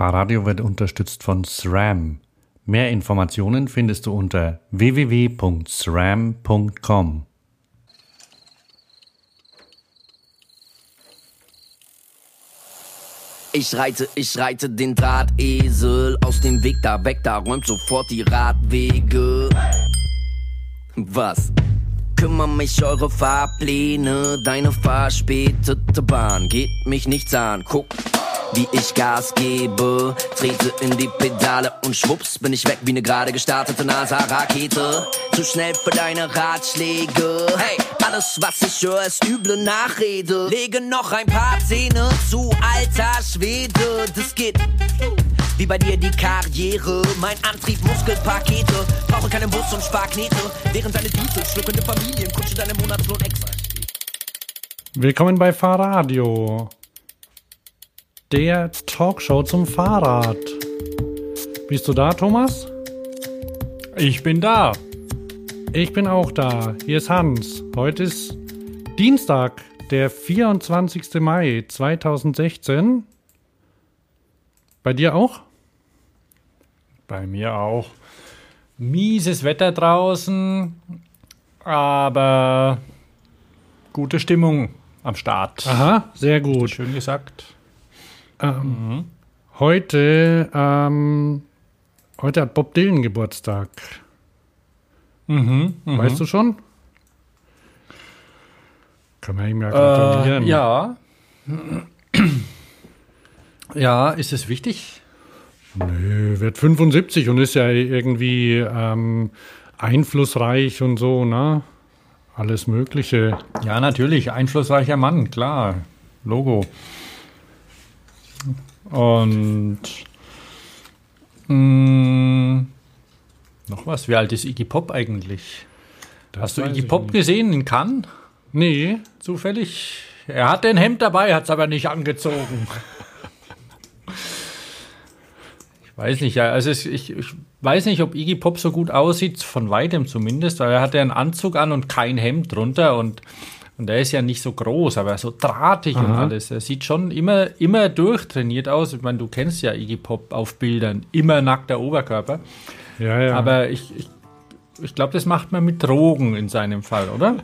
Fahrradio wird unterstützt von SRAM. Mehr Informationen findest du unter www.sram.com. Ich reite den Drahtesel aus dem Weg da weg, da räumt sofort die Radwege. Was? Kümmer mich eure Fahrpläne, deine verspätete Bahn geht mich nichts an, guck, wie ich Gas gebe, trete in die Pedale und schwupps bin ich weg wie eine gerade gestartete NASA-Rakete. Zu schnell für deine Ratschläge, hey, alles was ich höre ist üble Nachrede. Lege noch ein paar Zähne zu, alter Schwede, das geht wie bei dir die Karriere. Mein Antrieb, Muskelpakete, brauche keinen Bus und Sparknete, während deine Düse schluckende Familien kutsche deine Monatslohn extra. Willkommen bei Fahrradio, der Talkshow zum Fahrrad. Bist du da, Thomas? Ich bin da. Ich bin auch da. Hier ist Hans. Heute ist Dienstag, der 24. Mai 2016. Bei dir auch? Bei mir auch. Mieses Wetter draußen, aber gute Stimmung am Start. Aha, sehr gut. Schön gesagt. Heute hat Bob Dylan Geburtstag. Weißt du schon? Können wir ihm ja gratulieren. Ja. Ja, ist es wichtig? Nö, wird 75 und ist ja irgendwie einflussreich und so, ne? Alles Mögliche. Ja, natürlich, einflussreicher Mann, klar. Logo. Und noch was, wie alt ist Iggy Pop eigentlich? Hast du Iggy Pop gesehen in Cannes? Nee. Zufällig? Er hat ein Hemd dabei, hat es aber nicht angezogen. Ich weiß nicht, ja, also ich weiß nicht, ob Iggy Pop so gut aussieht, von weitem zumindest, weil er hat ja einen Anzug an und kein Hemd drunter und der ist ja nicht so groß, aber so drahtig und alles. Er sieht schon immer durchtrainiert aus. Ich meine, du kennst ja Iggy Pop auf Bildern. Immer nackter Oberkörper. Ja. Aber ich glaube, das macht man mit Drogen in seinem Fall, oder?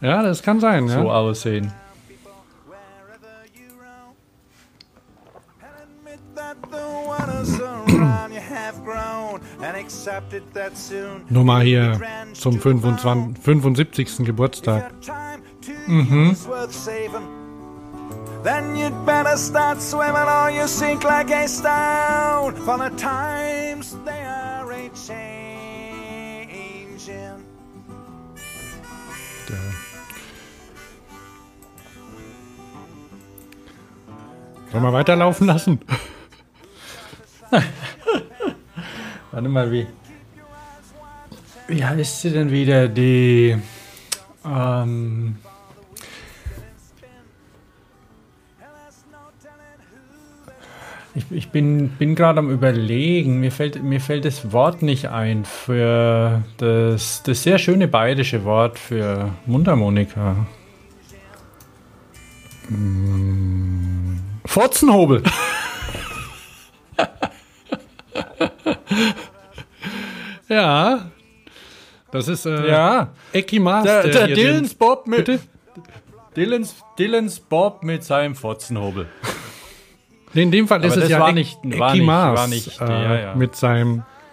Ja, das kann sein. So ja. Aussehen. Nur mal hier zum 75. Geburtstag. Ja. Sollen wir weiterlaufen lassen? Warte mal, wie heißt sie denn wieder? Die ich bin gerade am Überlegen, mir fällt das Wort nicht ein für das sehr schöne bayerische Wort für Mundharmonika. Fotzenhobel. Ja, das ist Ecki Master. Der Dylans Bob mit seinem Fotzenhobel. In dem Fall ist es ja Ecki Master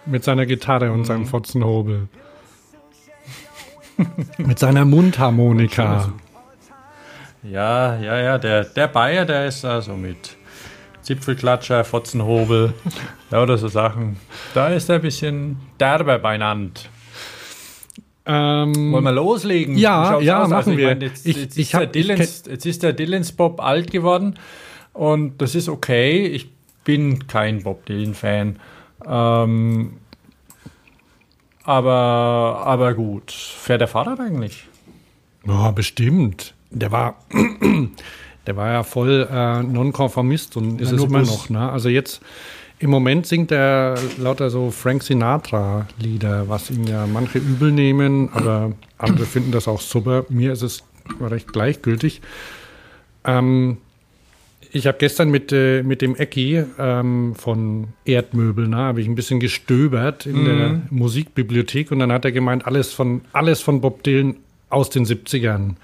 mit seiner Gitarre und seinem Fotzenhobel. Mit seiner Mundharmonika. Ja, der Bayer, der ist da so mit Zipfelklatscher, Fotzenhobel, ja, oder so Sachen. Da ist er ein bisschen derber beinand. Wollen wir loslegen? Ja, machen wir. Ich meine, jetzt ist der Dylans Bob alt geworden und das ist okay. Ich bin kein Bob Dylan-Fan. Aber gut. Fährt der Fahrrad eigentlich? Ja, bestimmt. Der war ja voll Nonkonformist und ist es immer noch. Ne? Also jetzt im Moment singt er lauter so Frank Sinatra-Lieder, was ihn ja manche übel nehmen, aber andere finden das auch super. Mir ist es recht gleichgültig. Ich habe gestern mit dem Ecki von Erdmöbel, ne, habe ich ein bisschen gestöbert in der Musikbibliothek und dann hat er gemeint, alles von Bob Dylan aus den 70ern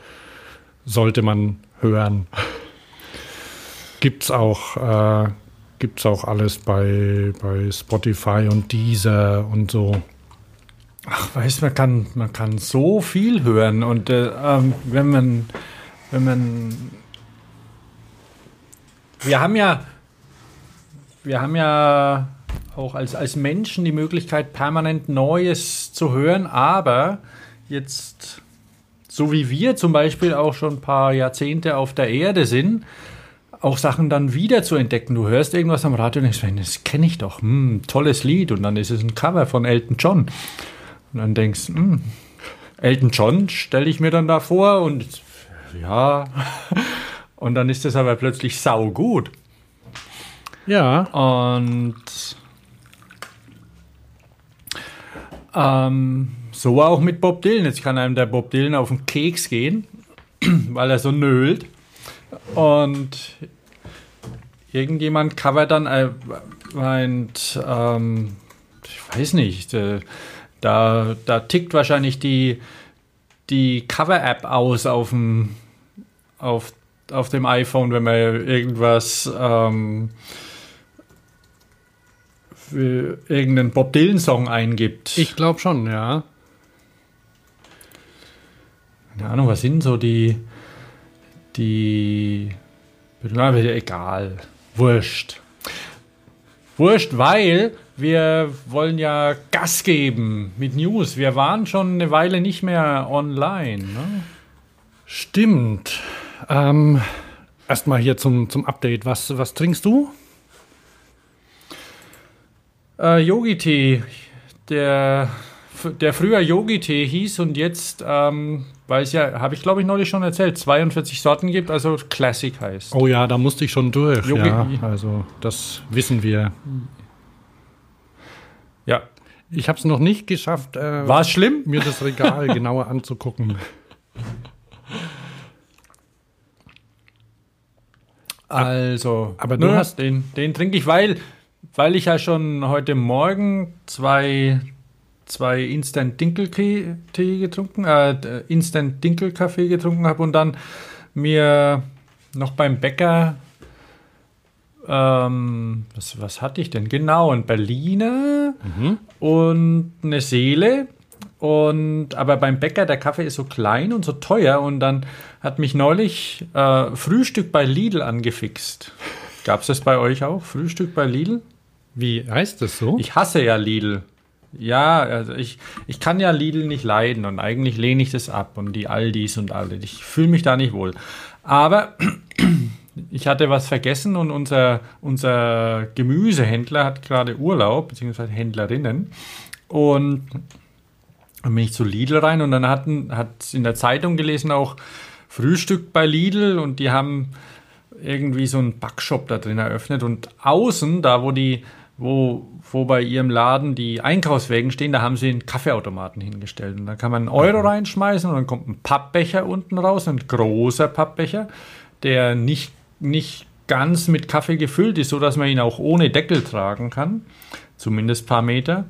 sollte man hören. Gibt's auch alles bei Spotify und Deezer und so. Ach, weißt du, man kann so viel hören und wir haben ja auch als Menschen die Möglichkeit, permanent Neues zu hören, aber jetzt, so wie wir zum Beispiel auch schon ein paar Jahrzehnte auf der Erde sind, auch Sachen dann wieder zu entdecken. Du hörst irgendwas am Radio und denkst, das kenne ich doch, tolles Lied. Und dann ist es ein Cover von Elton John. Und dann denkst du, Elton John stelle ich mir dann da vor und ja. Und dann ist das aber plötzlich saugut. Ja. Und so auch mit Bob Dylan. Jetzt kann einem der Bob Dylan auf den Keks gehen, weil er so nölt. Und irgendjemand covert dann ich weiß nicht, da tickt wahrscheinlich die Cover-App aus auf dem iPhone, wenn man irgendwas, irgendeinen Bob Dylan-Song eingibt. Ich glaube schon, ja. Keine Ahnung, was sind so die egal. Wurscht, weil wir wollen ja Gas geben mit News. Wir waren schon eine Weile nicht mehr online. Ne? Stimmt. Erstmal hier zum Update. Was trinkst du? Yogi-Tee. Der früher Yogi-Tee hieß und jetzt, weil es ja, habe ich glaube ich neulich schon erzählt, 42 Sorten gibt, also Classic heißt. Oh ja, da musste ich schon durch. Ja, also das wissen wir. Ja. Ich habe es noch nicht geschafft, war's schlimm? Mir das Regal genauer anzugucken. Also, aber du hast den trinke ich, weil ich ja schon heute Morgen zwei Instant-Dinkel-Kaffee getrunken habe und dann mir noch beim Bäcker, was hatte ich denn? Genau, ein Berliner und eine Seele. Aber beim Bäcker, der Kaffee ist so klein und so teuer und dann hat mich neulich Frühstück bei Lidl angefixt. Gab es das bei euch auch? Frühstück bei Lidl? Wie heißt das so? Ich hasse ja Lidl. Ja, also ich kann ja Lidl nicht leiden und eigentlich lehne ich das ab und die Aldis und alle. Ich fühle mich da nicht wohl. Aber ich hatte was vergessen und unser Gemüsehändler hat gerade Urlaub, beziehungsweise Händlerinnen. Und dann bin ich zu Lidl rein und dann hat in der Zeitung gelesen auch Frühstück bei Lidl und die haben irgendwie so einen Backshop da drin eröffnet und außen, da wo bei ihrem Laden die Einkaufswägen stehen, da haben sie einen Kaffeeautomaten hingestellt. Und da kann man einen Euro reinschmeißen und dann kommt ein Pappbecher unten raus, ein großer Pappbecher, der nicht ganz mit Kaffee gefüllt ist, sodass man ihn auch ohne Deckel tragen kann, zumindest ein paar Meter.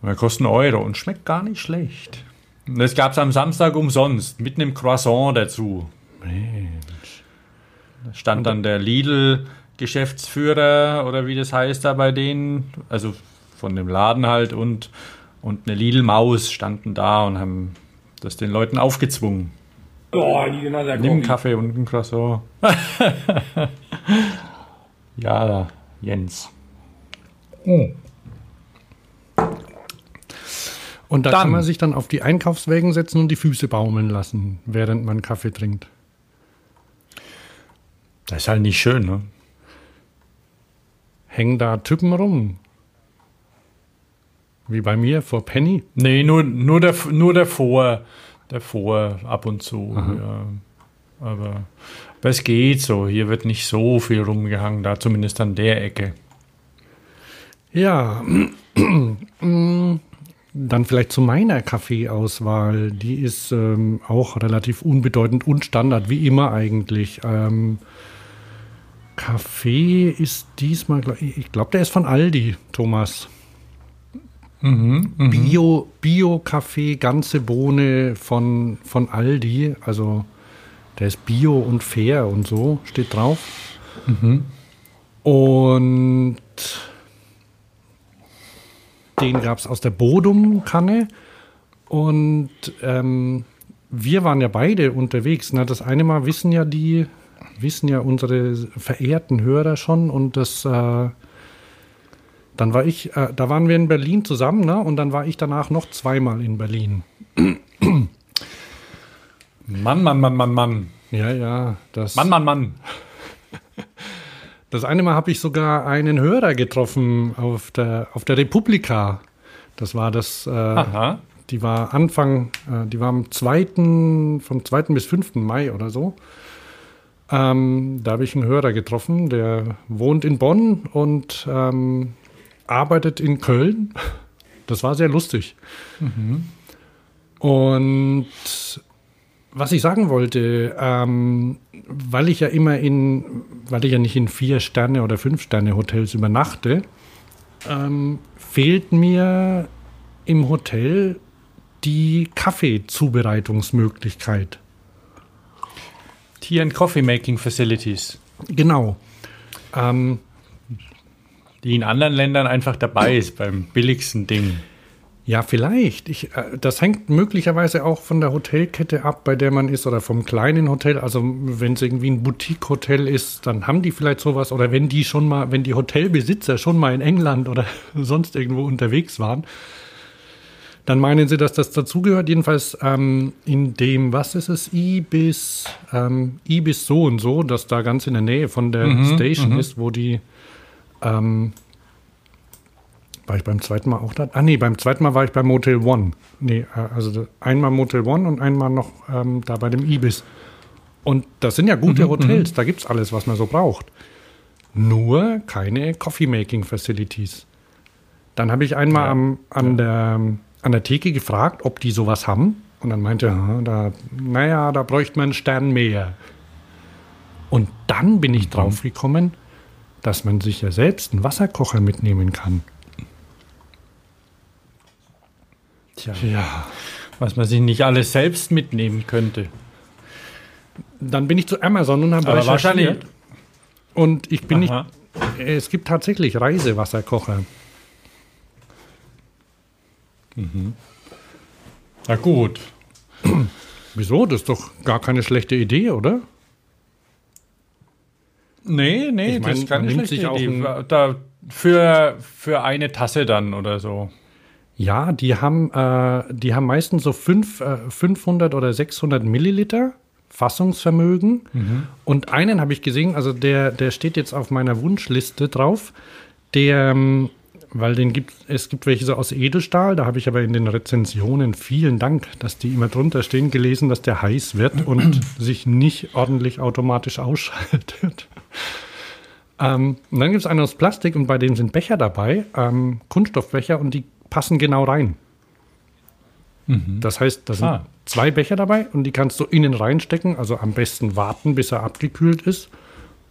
Und der kostet einen Euro und schmeckt gar nicht schlecht. Und das gab es am Samstag umsonst, mit einem Croissant dazu. Mensch. Da stand dann der Lidl Geschäftsführer oder wie das heißt da bei denen, also von dem Laden halt und eine Lidl-Maus standen da und haben das den Leuten aufgezwungen. Oh, nimm einen Kaffee und einen Croissant. Ja, Jens. Und da kann man sich dann auf die Einkaufswägen setzen und die Füße baumeln lassen, während man Kaffee trinkt. Das ist halt nicht schön, ne? Hängen da Typen rum? Wie bei mir vor Penny? Nee, nur davor ab und zu. Ja. Aber es geht so. Hier wird nicht so viel rumgehangen, da zumindest an der Ecke. Ja, dann vielleicht zu meiner Kaffeeauswahl. Die ist auch relativ unbedeutend und Standard, wie immer eigentlich. Kaffee ist diesmal, ich glaube, der ist von Aldi, Thomas. Mhm, Bio-Kaffee, ganze Bohne von Aldi. Also der ist bio und fair und so, steht drauf. Mhm. Und den gab es aus der Bodum-Kanne. Und wir waren ja beide unterwegs. Na, das eine Mal wissen ja unsere verehrten Hörer schon. Und das, dann war ich, da waren wir in Berlin zusammen, ne? Und dann war ich danach noch zweimal in Berlin. Mann. Ja, das. Mann. Das eine Mal habe ich sogar einen Hörer getroffen auf der Republika. Das war das. Die war vom 2. bis 5. Mai oder so. Da habe ich einen Hörer getroffen, der wohnt in Bonn und arbeitet in Köln. Das war sehr lustig. Mhm. Und was ich sagen wollte, weil ich ja nicht in 4-Sterne- oder 5-Sterne-Hotels übernachte, fehlt mir im Hotel die Kaffeezubereitungsmöglichkeit. Tea and Coffee Making Facilities. Genau. Die in anderen Ländern einfach dabei ist, beim billigsten Ding. Ja, vielleicht. Das hängt möglicherweise auch von der Hotelkette ab, bei der man ist, oder vom kleinen Hotel. Also wenn es irgendwie ein Boutique-Hotel ist, dann haben die vielleicht sowas. Oder wenn die Hotelbesitzer schon mal in England oder sonst irgendwo unterwegs waren, dann meinen sie, dass das dazugehört. Jedenfalls in dem, was ist es, Ibis so und so, das da ganz in der Nähe von der Station ist, wo die war ich beim zweiten Mal auch da? Ah nee, beim zweiten Mal war ich bei Motel One. Nee, also einmal Motel One und einmal noch da bei dem Ibis. Und das sind ja gute Hotels, da gibt's alles, was man so braucht. Nur keine Coffee-Making-Facilities. Dann habe ich einmal an der Theke gefragt, ob die sowas haben. Und dann meinte er, da bräuchte man einen Stern mehr. Und dann bin ich drauf gekommen, dass man sich ja selbst einen Wasserkocher mitnehmen kann. Tja, was man sich nicht alles selbst mitnehmen könnte. Dann bin ich zu Amazon und habe recherchiert. Und ich bin es gibt tatsächlich Reisewasserkocher. Mhm. Na gut. Wieso? Das ist doch gar keine schlechte Idee, oder? Nee, ich mein, das ist keine schlechte Idee. Für eine Tasse dann oder so. Ja, die haben meistens so 500 oder 600 Milliliter Fassungsvermögen. Mhm. Und einen habe ich gesehen, also der steht jetzt auf meiner Wunschliste drauf, der... Weil es gibt welche so aus Edelstahl, da habe ich aber in den Rezensionen, vielen Dank, dass die immer drunter stehen, gelesen, dass der heiß wird und sich nicht ordentlich automatisch ausschaltet. Und dann gibt es einen aus Plastik und bei dem sind Becher dabei, Kunststoffbecher, und die passen genau rein. Mhm. Das heißt, da sind zwei Becher dabei und die kannst du innen reinstecken, also am besten warten, bis er abgekühlt ist,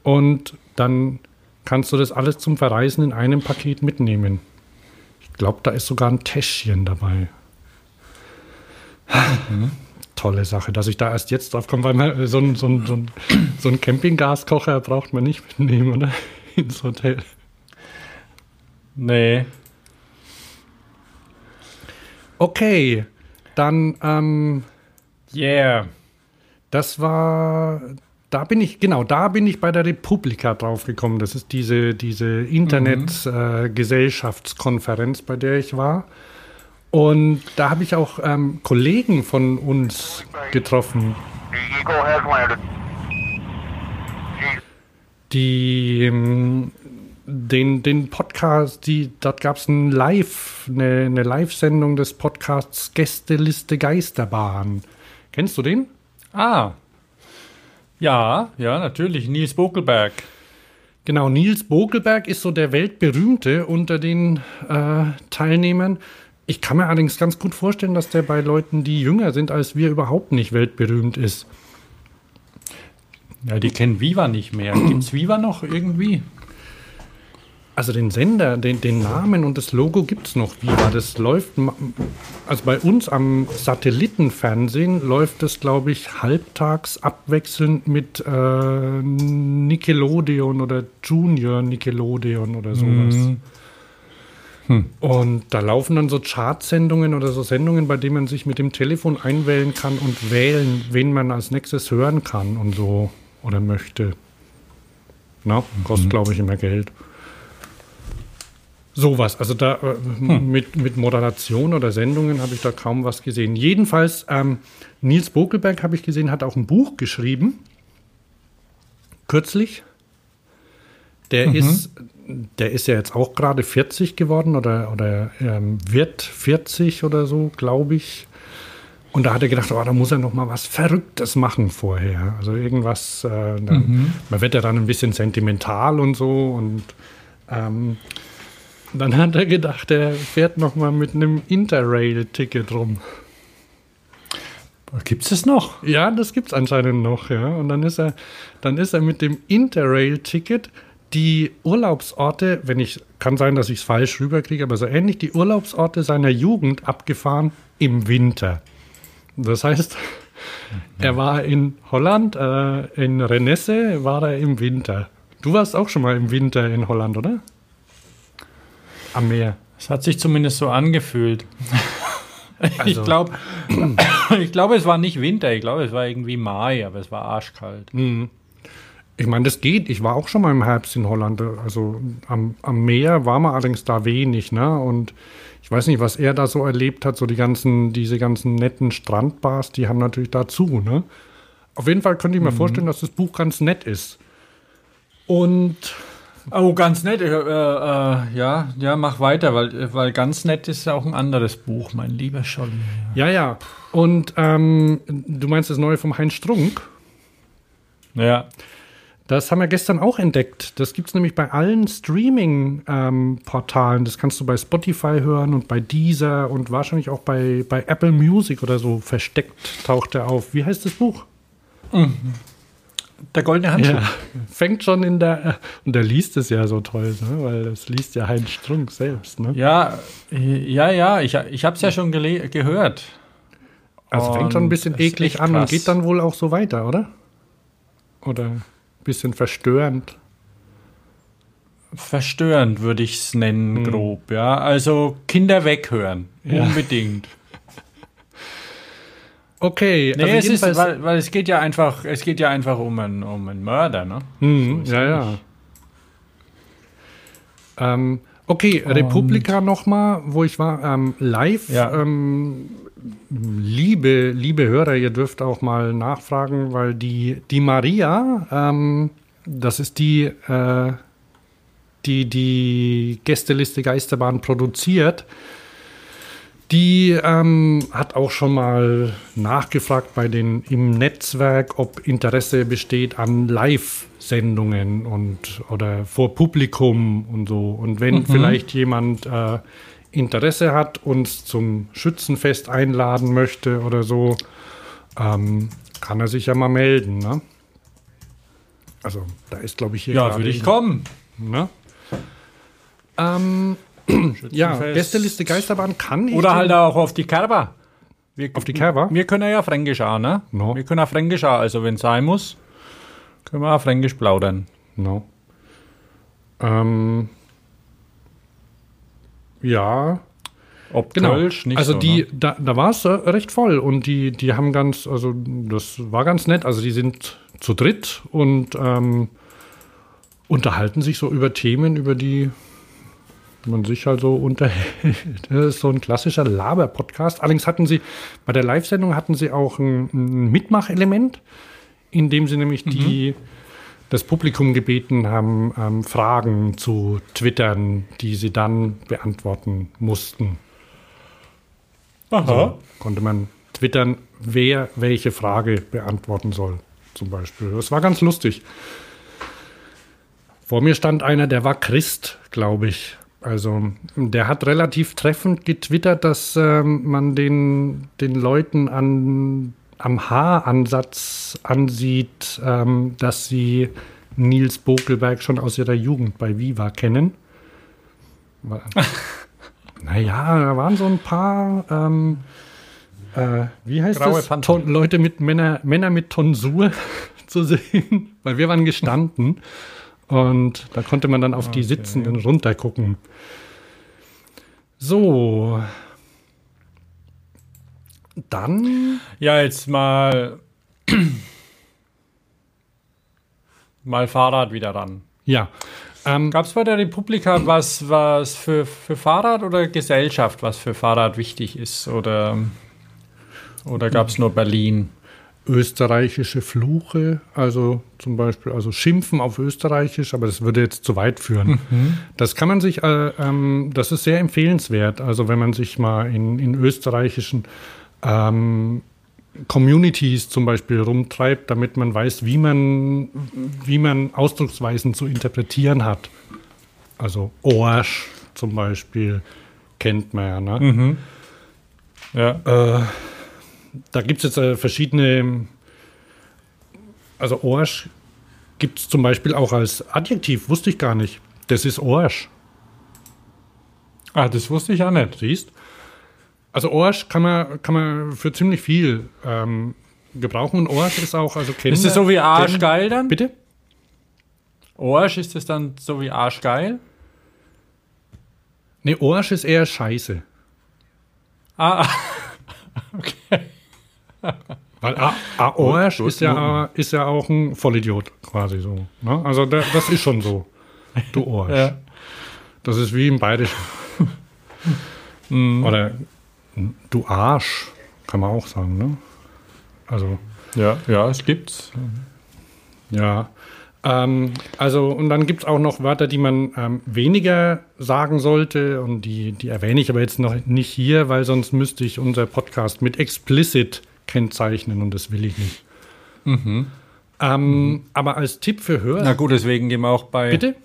und dann kannst du das alles zum Verreisen in einem Paket mitnehmen. Ich glaube, da ist sogar ein Täschchen dabei. Mhm. Tolle Sache, dass ich da erst jetzt drauf komme, weil man so einen Campinggaskocher braucht man nicht mitnehmen, oder? Ins Hotel. Nee. Okay, dann das war... Da bin ich bei der Republika draufgekommen. Das ist diese Internet-Gesellschaftskonferenz, bei der ich war. Und da habe ich auch Kollegen von uns getroffen, die den Podcast, dort gab es eine Live-Sendung des Podcasts Gästeliste Geisterbahn. Kennst du den? Ah, ja, natürlich, Nils Bokelberg. Genau, Nils Bokelberg ist so der Weltberühmte unter den Teilnehmern. Ich kann mir allerdings ganz gut vorstellen, dass der bei Leuten, die jünger sind als wir, überhaupt nicht weltberühmt ist. Ja, die kennen Viva nicht mehr. Gibt's Viva noch irgendwie? Also den Sender, den Namen und das Logo gibt's noch, Viva. Das läuft, also bei uns am Satellitenfernsehen läuft das, glaube ich, halbtags abwechselnd mit Nickelodeon oder Junior Nickelodeon oder sowas. Mhm. Hm. Und da laufen dann so Chartsendungen oder so Sendungen, bei denen man sich mit dem Telefon einwählen kann und wählen, wen man als nächstes hören kann und so oder möchte. Na, kostet, glaube ich, immer Geld. Sowas, also da mit Moderation oder Sendungen habe ich da kaum was gesehen. Jedenfalls, Nils Bokelberg, habe ich gesehen, hat auch ein Buch geschrieben, kürzlich. Der ist ja jetzt auch gerade 40 geworden oder wird 40 oder so, glaube ich. Und da hat er gedacht, oh, da muss er noch mal was Verrücktes machen vorher. Also irgendwas, man wird ja dann ein bisschen sentimental und so. Und dann hat er gedacht, er fährt noch mal mit einem Interrail-Ticket rum. Gibt's das noch? Ja, das gibt's anscheinend noch, ja. Und dann ist er mit dem Interrail-Ticket die Urlaubsorte, kann sein, dass ich es falsch rüberkriege, aber so ähnlich, die Urlaubsorte seiner Jugend abgefahren im Winter. Das heißt, er war in Holland, in Renesse war er im Winter. Du warst auch schon mal im Winter in Holland, oder? Am Meer. Es hat sich zumindest so angefühlt. Also. Ich glaube, es war nicht Winter, ich glaube, es war irgendwie Mai, aber es war arschkalt. Mhm. Ich meine, das geht. Ich war auch schon mal im Herbst in Holland. Also am Meer war man allerdings da wenig, ne? Und ich weiß nicht, was er da so erlebt hat. So diese ganzen netten Strandbars, die haben natürlich dazu, ne? Auf jeden Fall könnte ich mir vorstellen, dass das Buch ganz nett ist. Und ganz nett. Ja, mach weiter, weil ganz nett ist ja auch ein anderes Buch, mein lieber Scholli. Ja. Und du meinst das Neue vom Heinz Strunk? Ja. Das haben wir gestern auch entdeckt. Das gibt es nämlich bei allen Streaming-Portalen. Das kannst du bei Spotify hören und bei Deezer und wahrscheinlich auch bei Apple Music oder so. Versteckt taucht er auf. Wie heißt das Buch? Der goldene Handschuh. Ja. Fängt schon in der... Und der liest es ja so toll, ne? Weil das liest ja Heinz Strunk selbst. Ne? Ja. Ich habe es ja schon gehört. Also fängt schon ein bisschen eklig an und geht dann wohl auch so weiter, oder? Oder... bisschen verstörend. Verstörend würde ich es nennen, grob, ja. Also Kinder weghören, unbedingt. Okay. Nee, also weil es geht ja einfach um einen Mörder, ne? So ja. Okay, und Republika nochmal, wo ich war, live. Ja. Liebe Hörer, ihr dürft auch mal nachfragen, weil die Maria, das ist die Gästeliste Geisterbahn produziert, die hat auch schon mal nachgefragt im Netzwerk, ob Interesse besteht an Live-Sendungen oder vor Publikum und so. Und wenn vielleicht jemand Interesse hat, uns zum Schützenfest einladen möchte oder so, kann er sich ja mal melden. Ne? Also da ist, glaube ich, hier gerade... Ja, würde ich kommen. Ne? Ja, Gästeliste Geisterbahn kann ich... Oder halt auch auf die Kerber. Auf die Kerber? Wir können ja Fränkisch auch, ne? No. Wir können auch Fränkisch auch, also wenn es sein muss, können wir auch Fränkisch plaudern. No. Ja. Ob genau. Kölsch, nicht also so, die, ne? Da war es recht voll und die haben das war ganz nett. Also die sind zu dritt und unterhalten sich so über Themen, über die man sich halt so unterhält. Das ist so ein klassischer Laber-Podcast. Allerdings bei der Live-Sendung hatten sie auch ein Mitmachelement, in dem sie nämlich das Publikum gebeten haben, Fragen zu twittern, die sie dann beantworten mussten. Aha. Also konnte man twittern, wer welche Frage beantworten soll, zum Beispiel. Das war ganz lustig. Vor mir stand einer, der war Christ, glaube ich. Also der hat relativ treffend getwittert, dass man den Leuten an am Haaransatz ansieht, dass sie Nils Bokelberg schon aus ihrer Jugend bei Viva kennen. Naja, da waren so ein paar wie heißt graue das? Leute mit Männer mit Tonsur zu sehen, weil wir waren gestanden und da konnte man dann auf die Sitzenden runtergucken. So. Dann? Ja, jetzt mal Fahrrad wieder ran. Ja. Gab es bei der Republika was für Fahrrad oder Gesellschaft, was für Fahrrad wichtig ist? Oder gab es nur Berlin? Österreichische Fluche, also zum Beispiel, also Schimpfen auf Österreichisch, aber das würde jetzt zu weit führen. Mhm. Das kann man sich, das ist sehr empfehlenswert, also wenn man sich mal in österreichischen Communities zum Beispiel rumtreibt, damit man weiß, wie man Ausdrucksweisen zu interpretieren hat. Also Orsch zum Beispiel kennt man ja, ne? Mhm. Ja. Da gibt es jetzt verschiedene, also Orsch gibt es zum Beispiel auch als Adjektiv, wusste ich gar nicht. Das ist Orsch. Ah, das wusste ich auch nicht, siehst. Also Orsch kann man für ziemlich viel gebrauchen und Orsch ist auch, also Kinder. Ist das so wie Arschgeil dann? Bitte? Orsch, ist das dann so wie Arschgeil? Ne, Orsch ist eher Scheiße. Ah, okay. Weil Orsch ist ja auch ein Vollidiot quasi so. Ne? Also das ist schon so. Du Orsch. Ja. Das ist wie im Bayerischen. Oder du Arsch, kann man auch sagen, ne? Also. Ja, es gibt's. Ja. Also, und dann gibt es auch noch Wörter, die man weniger sagen sollte. Und die erwähne ich aber jetzt noch nicht hier, weil sonst müsste ich unser Podcast mit explicit kennzeichnen und das will ich nicht. Mhm. Aber als Tipp für Hörer. Na gut, deswegen gehen wir auch bei. Bitte?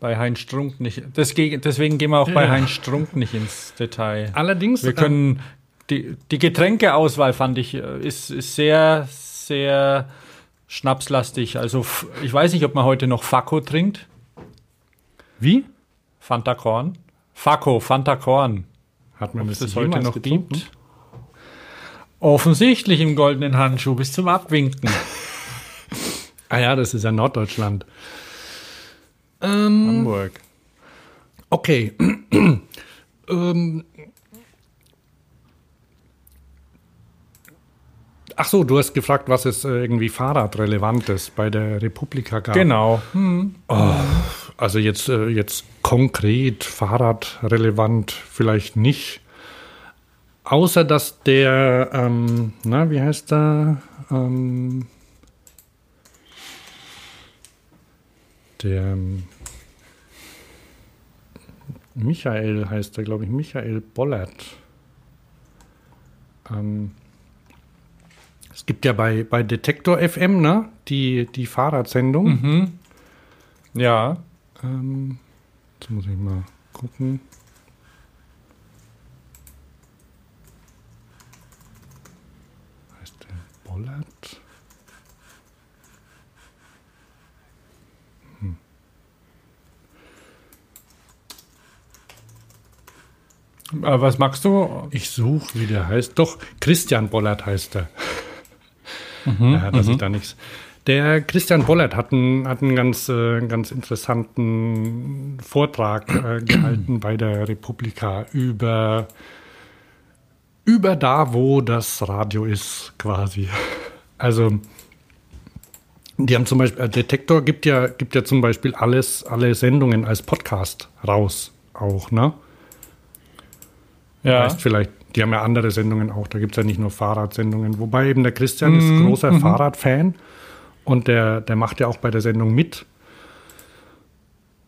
Bei Heinz Strunk nicht. Deswegen gehen wir auch bei Heinz Strunk nicht ins Detail. Allerdings. Wir können die Getränkeauswahl, fand ich, ist sehr, sehr schnapslastig. Also ich weiß nicht, ob man heute noch Fakko trinkt. Wie? Fanta Korn. Fakko, Fanta Korn. Hat man das heute noch gibt? Offensichtlich im goldenen Handschuh bis zum Abwinken. Ah ja, das ist ja Norddeutschland. Hamburg. Okay. Ach so, du hast gefragt, was es irgendwie Fahrradrelevantes bei der Republika gab. Genau. Hm. Oh, also jetzt konkret Fahrradrelevant vielleicht nicht. Außer, dass der, wie heißt der? Der Michael heißt er, glaube ich, Michael Bollert. Es gibt ja bei Detektor FM, ne, die Fahrradsendung. Mhm. Ja. Jetzt muss ich mal gucken. Heißt der Bollert? Was magst du? Ich suche, wie der heißt. Doch, Christian Bollert heißt er. Mhm, ja, das ist da nichts. Der Christian Bollert hat einen ganz interessanten Vortrag gehalten bei der Republika über da, wo das Radio ist, quasi. Also, die haben zum Beispiel, Detektor gibt ja zum Beispiel alle Sendungen als Podcast raus auch, ne? Ja. Heißt vielleicht, die haben ja andere Sendungen auch, da gibt es ja nicht nur Fahrradsendungen. Wobei eben der Christian ist großer Fahrradfan und der macht ja auch bei der Sendung mit.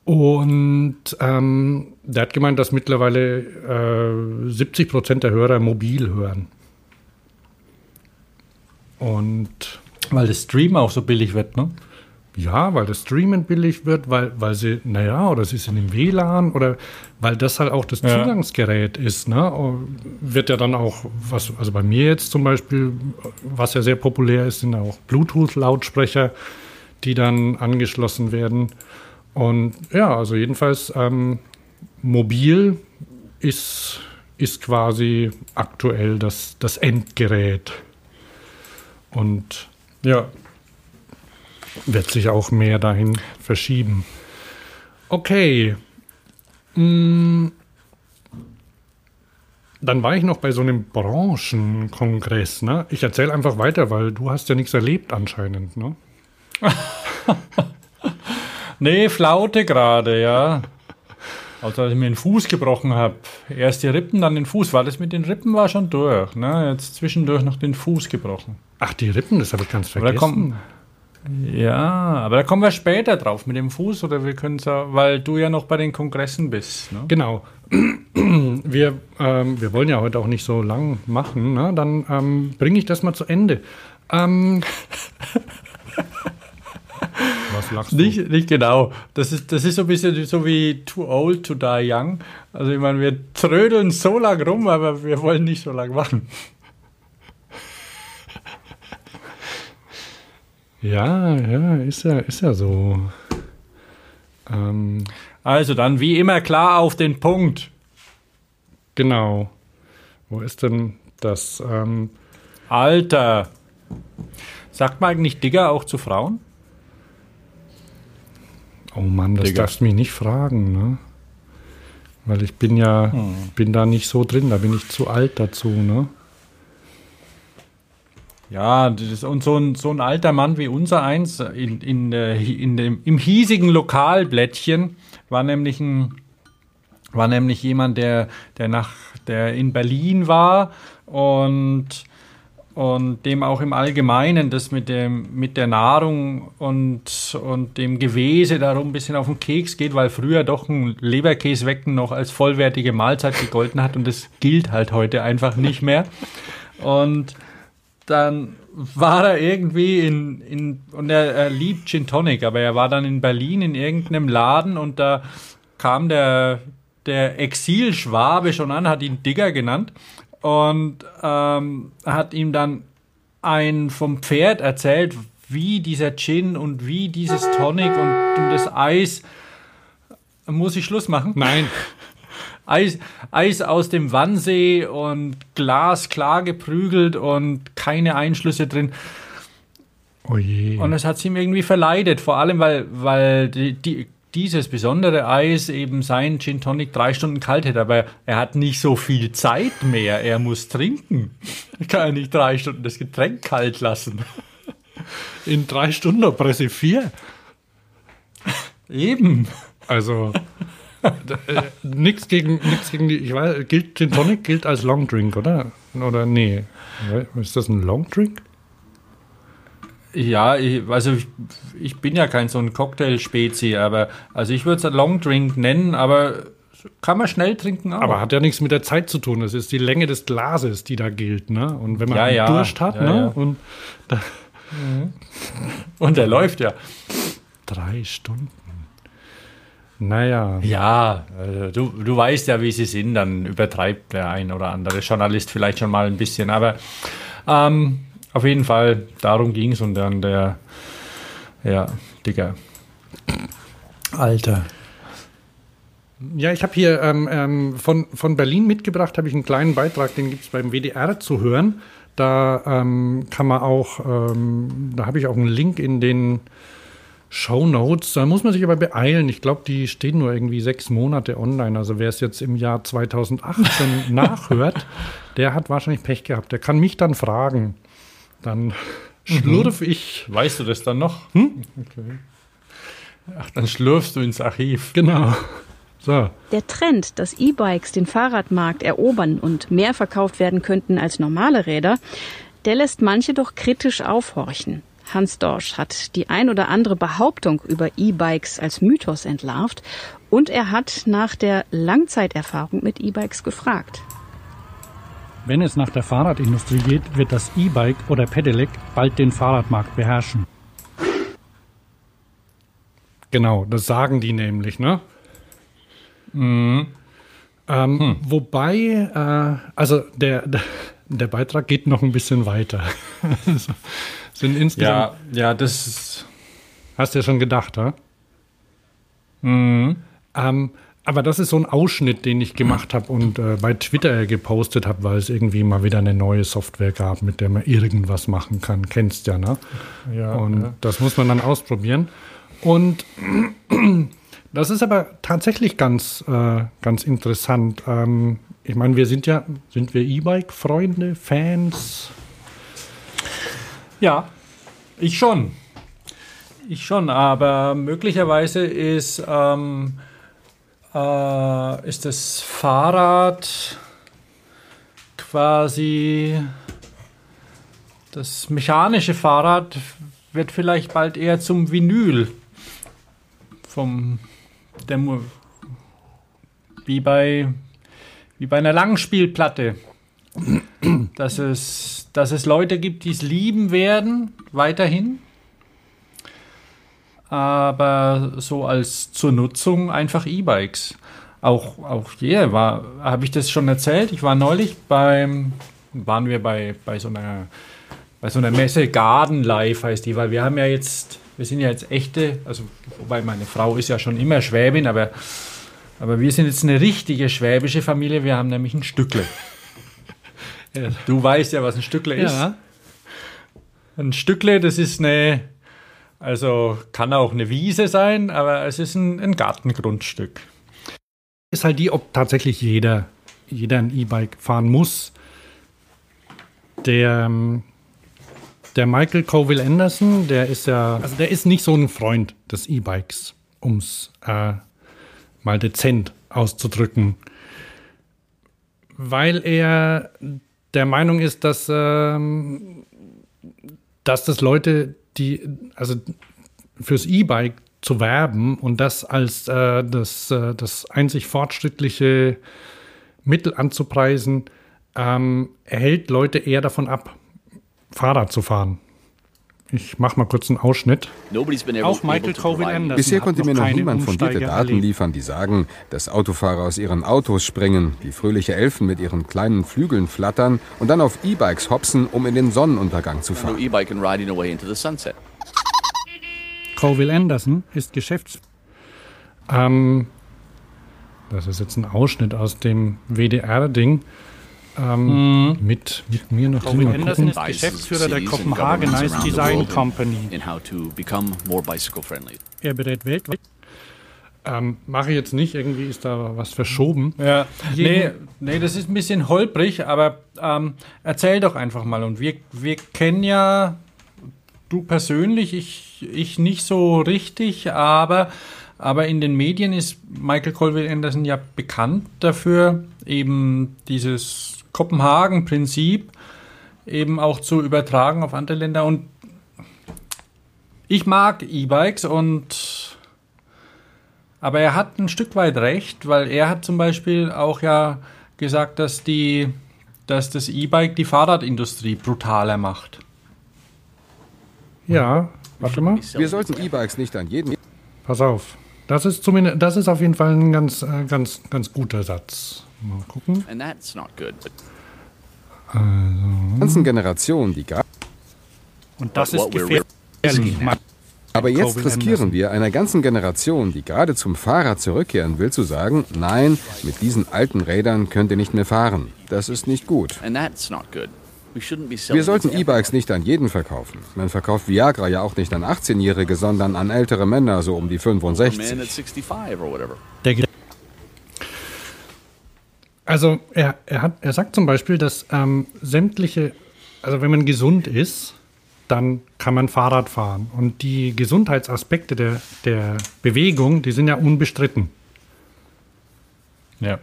Und der hat gemeint, dass mittlerweile 70% der Hörer mobil hören. Und weil das Stream auch so billig wird, ne? Ja, weil das Streamen billig wird, weil sie, naja, oder sie sind im WLAN oder weil das halt auch das Zugangsgerät ist, ne? Wird ja dann auch, was, also bei mir jetzt zum Beispiel, was ja sehr populär ist, sind auch Bluetooth-Lautsprecher, die dann angeschlossen werden. Und ja, also jedenfalls mobil ist quasi aktuell das Endgerät. Und ja, wird sich auch mehr dahin verschieben. Okay. Dann war ich noch bei so einem Branchenkongress, ne? Ich erzähle einfach weiter, weil du hast ja nichts erlebt anscheinend, ne? Nee, Flaute gerade, ja. Also, dass ich mir den Fuß gebrochen habe. Erst die Rippen, dann den Fuß. Weil das mit den Rippen war schon durch, ne? Jetzt zwischendurch noch den Fuß gebrochen. Ach, die Rippen, das habe ich ganz vergessen. Ja, aber da kommen wir später drauf mit dem Fuß, oder wir können es ja, weil du ja noch bei den Kongressen bist, ne? Genau. Wir wollen ja heute auch nicht so lang machen, ne? Dann bringe ich das mal zu Ende. Was lachst du? Nicht genau. Das ist so ein bisschen so wie too old to die young. Also ich meine, wir trödeln so lang rum, aber wir wollen nicht so lang machen. Ja, ist ja so. Also dann, wie immer, klar auf den Punkt. Genau. Wo ist denn das? Alter. Sagt man eigentlich Digger auch zu Frauen? Oh Mann, das Digger. Darfst du mich nicht fragen, ne? Weil ich bin ja, bin da nicht so drin, da bin ich zu alt dazu, ne? Ja, und so ein alter Mann wie unser eins im hiesigen Lokalblättchen war nämlich jemand, der in Berlin war und dem auch im Allgemeinen das mit der Nahrung und dem Gewese darum ein bisschen auf den Keks geht, weil früher doch ein Leberkäswecken noch als vollwertige Mahlzeit gegolten hat und das gilt halt heute einfach nicht mehr. Und dann war er irgendwie und er liebt Gin Tonic, aber er war dann in Berlin in irgendeinem Laden und da kam der Exil-Schwabe schon an, hat ihn Digger genannt und hat ihm dann ein vom Pferd erzählt, wie dieser Gin und wie dieses Tonic und das Eis. Muss ich Schluss machen? Nein. Eis aus dem Wannsee und Glas klar geprügelt und keine Einschlüsse drin. Oh je. Und das hat sie ihm irgendwie verleidet, vor allem weil dieses besondere Eis eben sein Gin Tonic 3 Stunden kalt hätte, aber er hat nicht so viel Zeit mehr, er muss trinken. Er kann ja nicht 3 Stunden das Getränk kalt lassen. In 3 Stunden der Presse 4. Eben. Also... Nichts gegen die. Ich weiß, Gin Tonic gilt als Long Drink, oder? Oder nee. Ist das ein Long Drink? Ja, ich bin ja kein so ein Cocktail-Spezi, aber also ich würde es ein Long Drink nennen, aber kann man schnell trinken auch. Aber hat ja nichts mit der Zeit zu tun. Es ist die Länge des Glases, die da gilt, ne? Und wenn man Durst hat, ne? Ja. Und der läuft ja. 3 Stunden. Naja. Ja, also du weißt ja, wie sie sind, dann übertreibt der ein oder andere Journalist vielleicht schon mal ein bisschen, aber auf jeden Fall, darum ging es und dann Digger. Alter. Ja, ich habe hier von Berlin mitgebracht, habe ich einen kleinen Beitrag, den gibt es beim WDR zu hören. Da kann man auch, da habe ich auch einen Link in den Shownotes, da muss man sich aber beeilen. Ich glaube, die stehen nur irgendwie 6 Monate online. Also wer es jetzt im Jahr 2018 nachhört, der hat wahrscheinlich Pech gehabt. Der kann mich dann fragen. Dann schlurf ich. Weißt du das dann noch? Hm? Okay. Ach, dann schlürfst du ins Archiv. Genau. So. Der Trend, dass E-Bikes den Fahrradmarkt erobern und mehr verkauft werden könnten als normale Räder, der lässt manche doch kritisch aufhorchen. Hans Dorsch hat die ein oder andere Behauptung über E-Bikes als Mythos entlarvt und er hat nach der Langzeiterfahrung mit E-Bikes gefragt. Wenn es nach der Fahrradindustrie geht, wird das E-Bike oder Pedelec bald den Fahrradmarkt beherrschen. Genau, das sagen die nämlich, ne? Mhm. Wobei, also der Beitrag geht noch ein bisschen weiter. Sind insgesamt. Ja, das ist. Hast du ja schon gedacht, ne? Mhm. Aber das ist so ein Ausschnitt, den ich gemacht habe und bei Twitter gepostet habe, weil es irgendwie mal wieder eine neue Software gab, mit der man irgendwas machen kann. Kennst ja, ne? Ja. Und das muss man dann ausprobieren. Und das ist aber tatsächlich ganz interessant. Ich meine, wir sind wir E-Bike-Freunde, Fans? Ja, ich schon. Ich schon, aber möglicherweise ist das Fahrrad quasi, das mechanische Fahrrad wird vielleicht bald eher zum Vinyl. Wie bei einer Langspielplatte. Dass es Leute gibt, die es lieben werden, weiterhin. Aber so als zur Nutzung einfach E-Bikes. Auch hier habe ich das schon erzählt. Ich war neulich bei so einer Messe, Garden Life heißt die, weil wir haben ja jetzt. Wir sind ja jetzt echte, also wobei meine Frau ist ja schon immer Schwäbin, aber wir sind jetzt eine richtige schwäbische Familie. Wir haben nämlich ein Stückle. Ja. Du weißt ja, was ein Stückle ist. Ein Stückle, das ist also kann auch eine Wiese sein, aber es ist ein Gartengrundstück. Ist halt die, ob tatsächlich jeder ein E-Bike fahren muss. Der Michael Colville-Andersen, der ist ja, also der ist nicht so ein Freund des E-Bikes, um es mal dezent auszudrücken. Weil er der Meinung ist, dass das Leute, fürs E-Bike zu werben und das als das einzig fortschrittliche Mittel anzupreisen, erhält Leute eher davon ab, Fahrrad zu fahren. Ich mache mal kurz einen Ausschnitt. Auch Michael Colville-Andersen. Bisher konnte mir noch niemand fundierte Daten liefern, die sagen, dass Autofahrer aus ihren Autos springen, wie fröhliche Elfen mit ihren kleinen Flügeln flattern und dann auf E-Bikes hopsen, um in den Sonnenuntergang zu fahren. Colville-Andersen ist Geschäftsführer. Das ist jetzt ein Ausschnitt aus dem WDR-Ding. Mit mir noch drüber gucken. Andersen ist Geschäftsführer der Copenhagen Nice Design Company. Er berät weltweit. Mache ich jetzt nicht, irgendwie ist da was verschoben. Ja. Nee, das ist ein bisschen holprig, aber erzähl doch einfach mal. Und wir kennen ja, du persönlich, ich nicht so richtig, aber in den Medien ist Michael Colville-Andersen ja bekannt dafür, eben dieses Kopenhagen-Prinzip eben auch zu übertragen auf andere Länder. Und ich mag E-Bikes, aber er hat ein Stück weit recht, weil er hat zum Beispiel auch ja gesagt, dass das E-Bike die Fahrradindustrie brutaler macht. Ja, warte mal. Wir sollten E-Bikes nicht an jeden... Pass auf. Das ist auf jeden Fall ein ganz guter Satz. Mal gucken. And that's not good, but also. Ganzen Generation, die gab. Und das ist gefährlich. Aber jetzt riskieren wir einer ganzen Generation, die gerade zum Fahrrad zurückkehren will, zu sagen, nein, mit diesen alten Rädern könnt ihr nicht mehr fahren. Das ist nicht gut. And that's not good. Wir sollten E-Bikes nicht an jeden verkaufen. Man verkauft Viagra ja auch nicht an 18-Jährige, sondern an ältere Männer, so um die 65. Also er sagt zum Beispiel, dass sämtliche, also wenn man gesund ist, dann kann man Fahrrad fahren. Und die Gesundheitsaspekte der Bewegung, die sind ja unbestritten. Ja.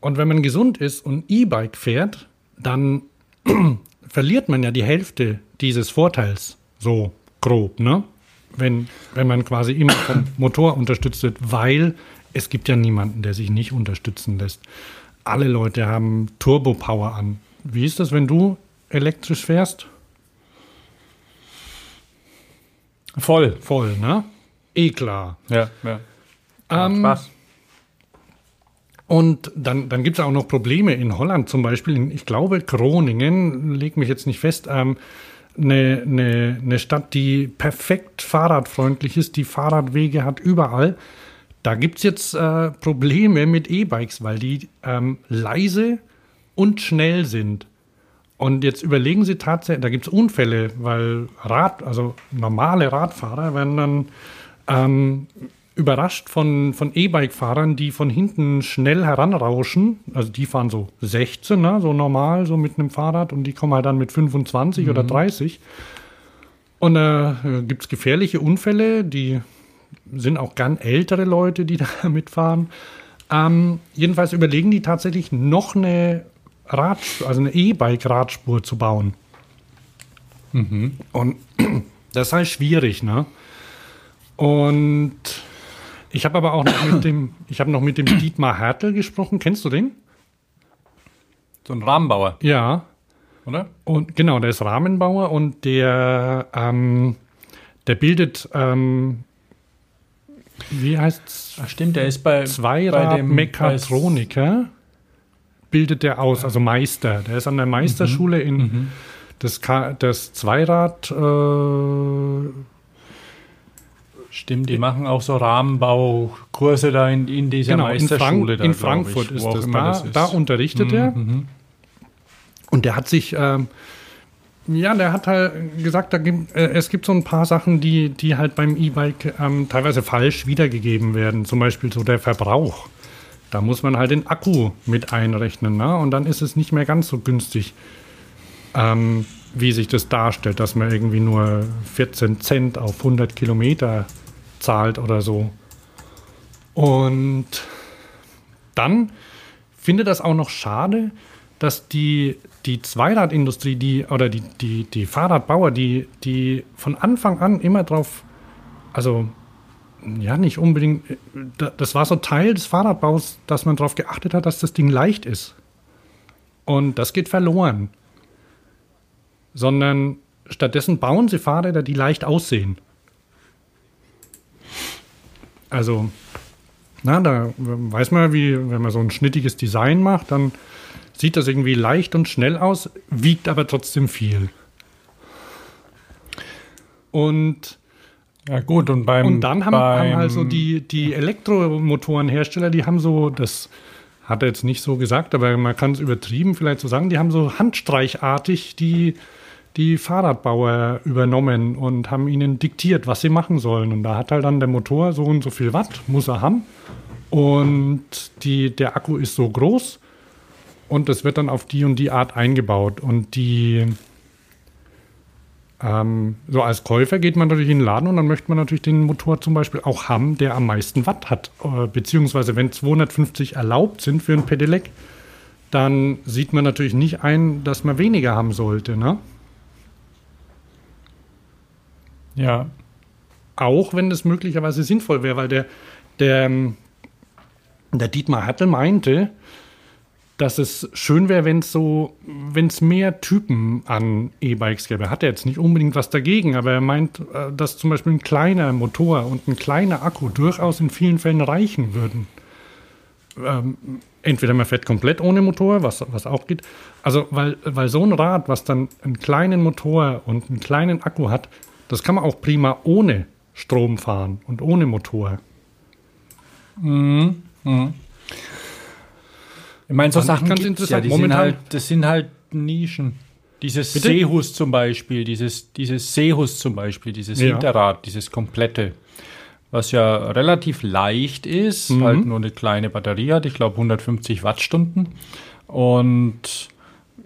Und wenn man gesund ist und E-Bike fährt, dann verliert man ja die Hälfte dieses Vorteils, so grob, ne? Wenn man quasi immer vom Motor unterstützt wird, weil es gibt ja niemanden, der sich nicht unterstützen lässt. Alle Leute haben Turbo-Power an. Wie ist das, wenn du elektrisch fährst? Voll, ne? Klar. Ja. Spaß. Und dann gibt es auch noch Probleme in Holland zum Beispiel. Ich glaube, Groningen, leg mich jetzt nicht fest, eine Stadt, die perfekt fahrradfreundlich ist, die Fahrradwege hat überall. Da gibt es jetzt Probleme mit E-Bikes, weil die leise und schnell sind. Und jetzt überlegen sie tatsächlich, da gibt es Unfälle, weil normale Radfahrer werden dann überrascht von E-Bike-Fahrern, die von hinten schnell heranrauschen. Also die fahren so 16, ne? So normal, so mit einem Fahrrad. Und die kommen halt dann mit 25 oder 30. Und gibt es gefährliche Unfälle. Die sind auch gern ältere Leute, die da mitfahren. Jedenfalls überlegen die tatsächlich noch eine E-Bike-Radspur zu bauen. Mhm. Und das ist halt schwierig, ne? Und ich habe aber auch noch mit dem Dietmar Hertel gesprochen. Kennst du den? So ein Rahmenbauer. Ja. Oder? Und genau, der ist Rahmenbauer und der bildet, wie heißt's? Ach stimmt, der ist bei dem Mechatroniker, bildet der aus, also Meister. Der ist an der Meisterschule in das Zweirad, stimmt, die machen auch so Rahmenbaukurse da in dieser Meisterschule. Genau, in Frankfurt ist das. Da unterrichtet er. Und der hat sich, der hat halt gesagt, es gibt so ein paar Sachen, die halt beim E-Bike teilweise falsch wiedergegeben werden. Zum Beispiel so der Verbrauch. Da muss man halt den Akku mit einrechnen. Ne? Und dann ist es nicht mehr ganz so günstig, wie sich das darstellt, dass man irgendwie nur 14 Cent auf 100 Kilometer zahlt oder so. Und dann finde das auch noch schade, dass die Zweiradindustrie, die Fahrradbauer, die von Anfang an immer drauf, also ja nicht unbedingt, das war so Teil des Fahrradbaus, dass man darauf geachtet hat, dass das Ding leicht ist. Und das geht verloren. Sondern stattdessen bauen sie Fahrräder, die leicht aussehen. Also, da weiß man, wenn man so ein schnittiges Design macht, dann sieht das irgendwie leicht und schnell aus, wiegt aber trotzdem viel. Und ja gut, und dann haben also die Elektromotorenhersteller, die haben so das. Hat er jetzt nicht so gesagt, aber man kann es übertrieben vielleicht so sagen. Die haben so handstreichartig die Fahrradbauer übernommen und haben ihnen diktiert, was sie machen sollen. Und da hat halt dann der Motor so und so viel Watt, muss er haben. Und der Akku ist so groß und das wird dann auf die und die Art eingebaut. Und so als Käufer geht man natürlich in den Laden und dann möchte man natürlich den Motor zum Beispiel auch haben, der am meisten Watt hat. Beziehungsweise wenn 250 erlaubt sind für ein Pedelec, dann sieht man natürlich nicht ein, dass man weniger haben sollte. Ne? Ja. Auch wenn das möglicherweise sinnvoll wäre, weil der Dietmar Hertel meinte, dass es schön wäre, wenn es mehr Typen an E-Bikes gäbe. Hat er jetzt nicht unbedingt was dagegen, aber er meint, dass zum Beispiel ein kleiner Motor und ein kleiner Akku durchaus in vielen Fällen reichen würden. Entweder man fährt komplett ohne Motor, was auch geht. Also, weil so ein Rad, was dann einen kleinen Motor und einen kleinen Akku hat, das kann man auch prima ohne Strom fahren und ohne Motor. Mhm. Ich meine, so Sachen gibt es ja, das sind halt Nischen. Dieses Seehus zum Beispiel, dieses Hinterrad, dieses komplette, was ja relativ leicht ist, halt nur eine kleine Batterie hat, ich glaube 150 Wattstunden. Und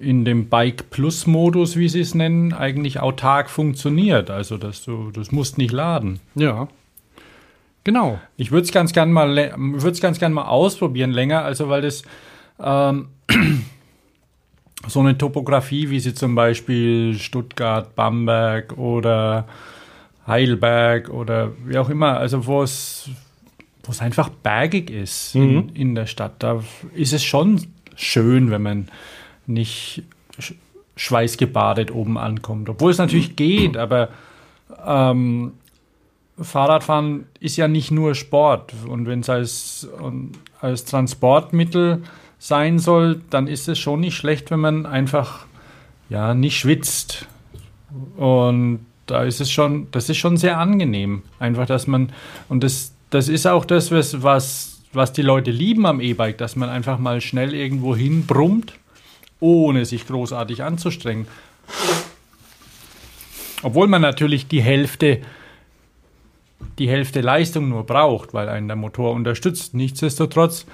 in dem Bike-Plus-Modus, wie sie es nennen, eigentlich autark funktioniert. Also, das musst nicht laden. Ja. Genau. Ich würde es ganz gern mal ausprobieren länger, also weil das so eine Topografie, wie sie zum Beispiel Stuttgart, Bamberg oder Heidelberg oder wie auch immer, also wo es einfach bergig ist in der Stadt, da ist es schon schön, wenn man nicht schweißgebadet oben ankommt. Obwohl es natürlich geht, aber Fahrradfahren ist ja nicht nur Sport. Und wenn es als Transportmittel sein soll, dann ist es schon nicht schlecht, wenn man einfach ja nicht schwitzt. Und da ist es schon, das ist schon sehr angenehm. Einfach, dass man, und das ist auch das, was die Leute lieben am E-Bike, dass man einfach mal schnell irgendwo hin brummt, ohne sich großartig anzustrengen. Obwohl man natürlich die Hälfte Leistung nur braucht, weil einen der Motor unterstützt. Nichtsdestotrotz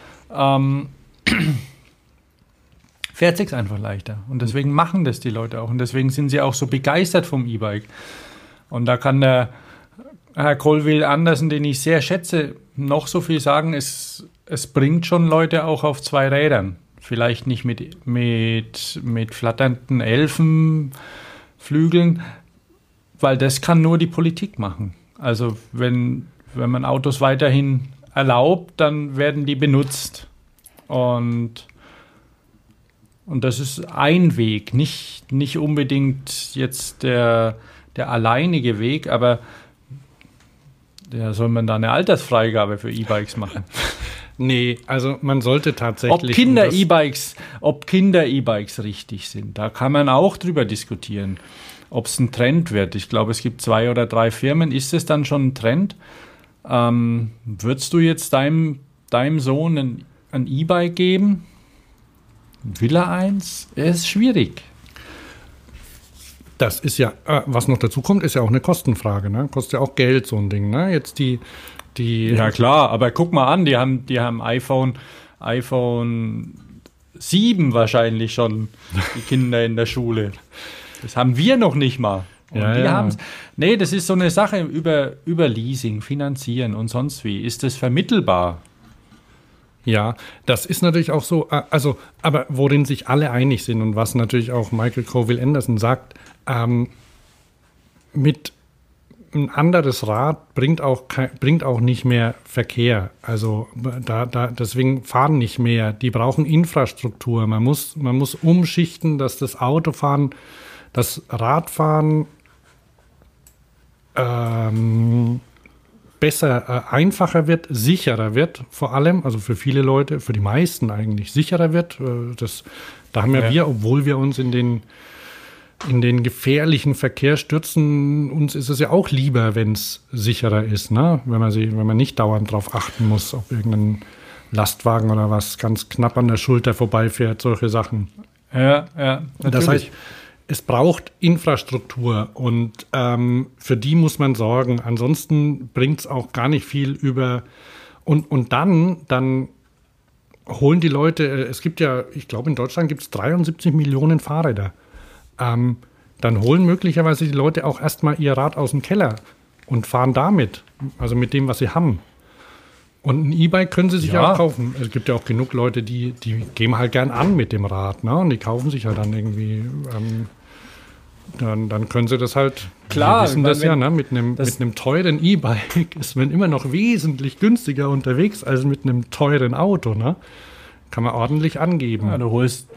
fährt sich's einfach leichter. Und deswegen machen das die Leute auch. Und deswegen sind sie auch so begeistert vom E-Bike. Und da kann der Herr Colville-Andersen, den ich sehr schätze, noch so viel sagen. Es bringt schon Leute auch auf zwei Rädern. Vielleicht nicht mit flatternden Elfenflügeln, weil das kann nur die Politik machen. Also wenn man Autos weiterhin erlaubt, dann werden die benutzt. Und das ist ein Weg, nicht unbedingt jetzt der alleinige Weg, aber ja, soll man da eine Altersfreigabe für E-Bikes machen? Nee, also man sollte tatsächlich... Ob Kinder-E-Bikes richtig sind, da kann man auch drüber diskutieren, ob es ein Trend wird. Ich glaube, es gibt 2 oder 3 Firmen. Ist es dann schon ein Trend? Würdest du jetzt deinem Sohn ein E-Bike geben? Will er eins? Ist schwierig. Das ist ja, was noch dazu kommt, ist ja auch eine Kostenfrage. Ne? Kostet ja auch Geld, so ein Ding. Ne? Jetzt ja klar, aber guck mal an, die haben iPhone 7 wahrscheinlich schon, die Kinder in der Schule. Das haben wir noch nicht mal. Und ja, die haben's. Nee, das ist so eine Sache über Leasing, Finanzieren und sonst wie. Ist das vermittelbar? Ja, das ist natürlich auch so, also, aber worin sich alle einig sind und was natürlich auch Michael Colville-Andersen sagt, mit ein anderes Rad bringt auch nicht mehr Verkehr. Also deswegen fahren nicht mehr. Die brauchen Infrastruktur. Man muss umschichten, dass das Autofahren, das Radfahren besser, einfacher wird, sicherer wird, vor allem, also für viele Leute, für die meisten eigentlich, sicherer wird. Da haben ja wir, obwohl wir uns in den gefährlichen Verkehr stürzen, uns ist es ja auch lieber, wenn es sicherer ist, ne? Wenn man nicht dauernd darauf achten muss, ob irgendein Lastwagen oder was ganz knapp an der Schulter vorbeifährt, solche Sachen. Ja, ja, natürlich. Das heißt, es braucht Infrastruktur und für die muss man sorgen. Ansonsten bringt es auch gar nicht viel über. Und dann holen die Leute, es gibt ja, ich glaube in Deutschland gibt es 73 Millionen Fahrräder. Dann holen möglicherweise die Leute auch erstmal ihr Rad aus dem Keller und fahren damit, also mit dem, was sie haben. Und ein E-Bike können sie sich auch kaufen. Es gibt ja auch genug Leute, die geben halt gern an mit dem Rad, ne? Und die kaufen sich halt dann irgendwie, dann können sie das halt, klar, wir wissen das ja, ne? Mit einem teuren E-Bike ist man immer noch wesentlich günstiger unterwegs als mit einem teuren Auto, ne? Kann man ordentlich angeben. Ja, du holst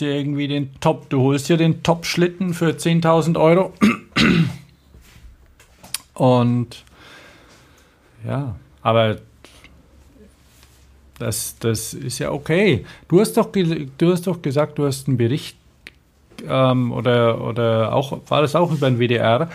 dir irgendwie den Top-Schlitten für 10.000 Euro und ja, aber das ist ja okay. Du hast doch gesagt, du hast einen Bericht oder auch war das auch über den WDR,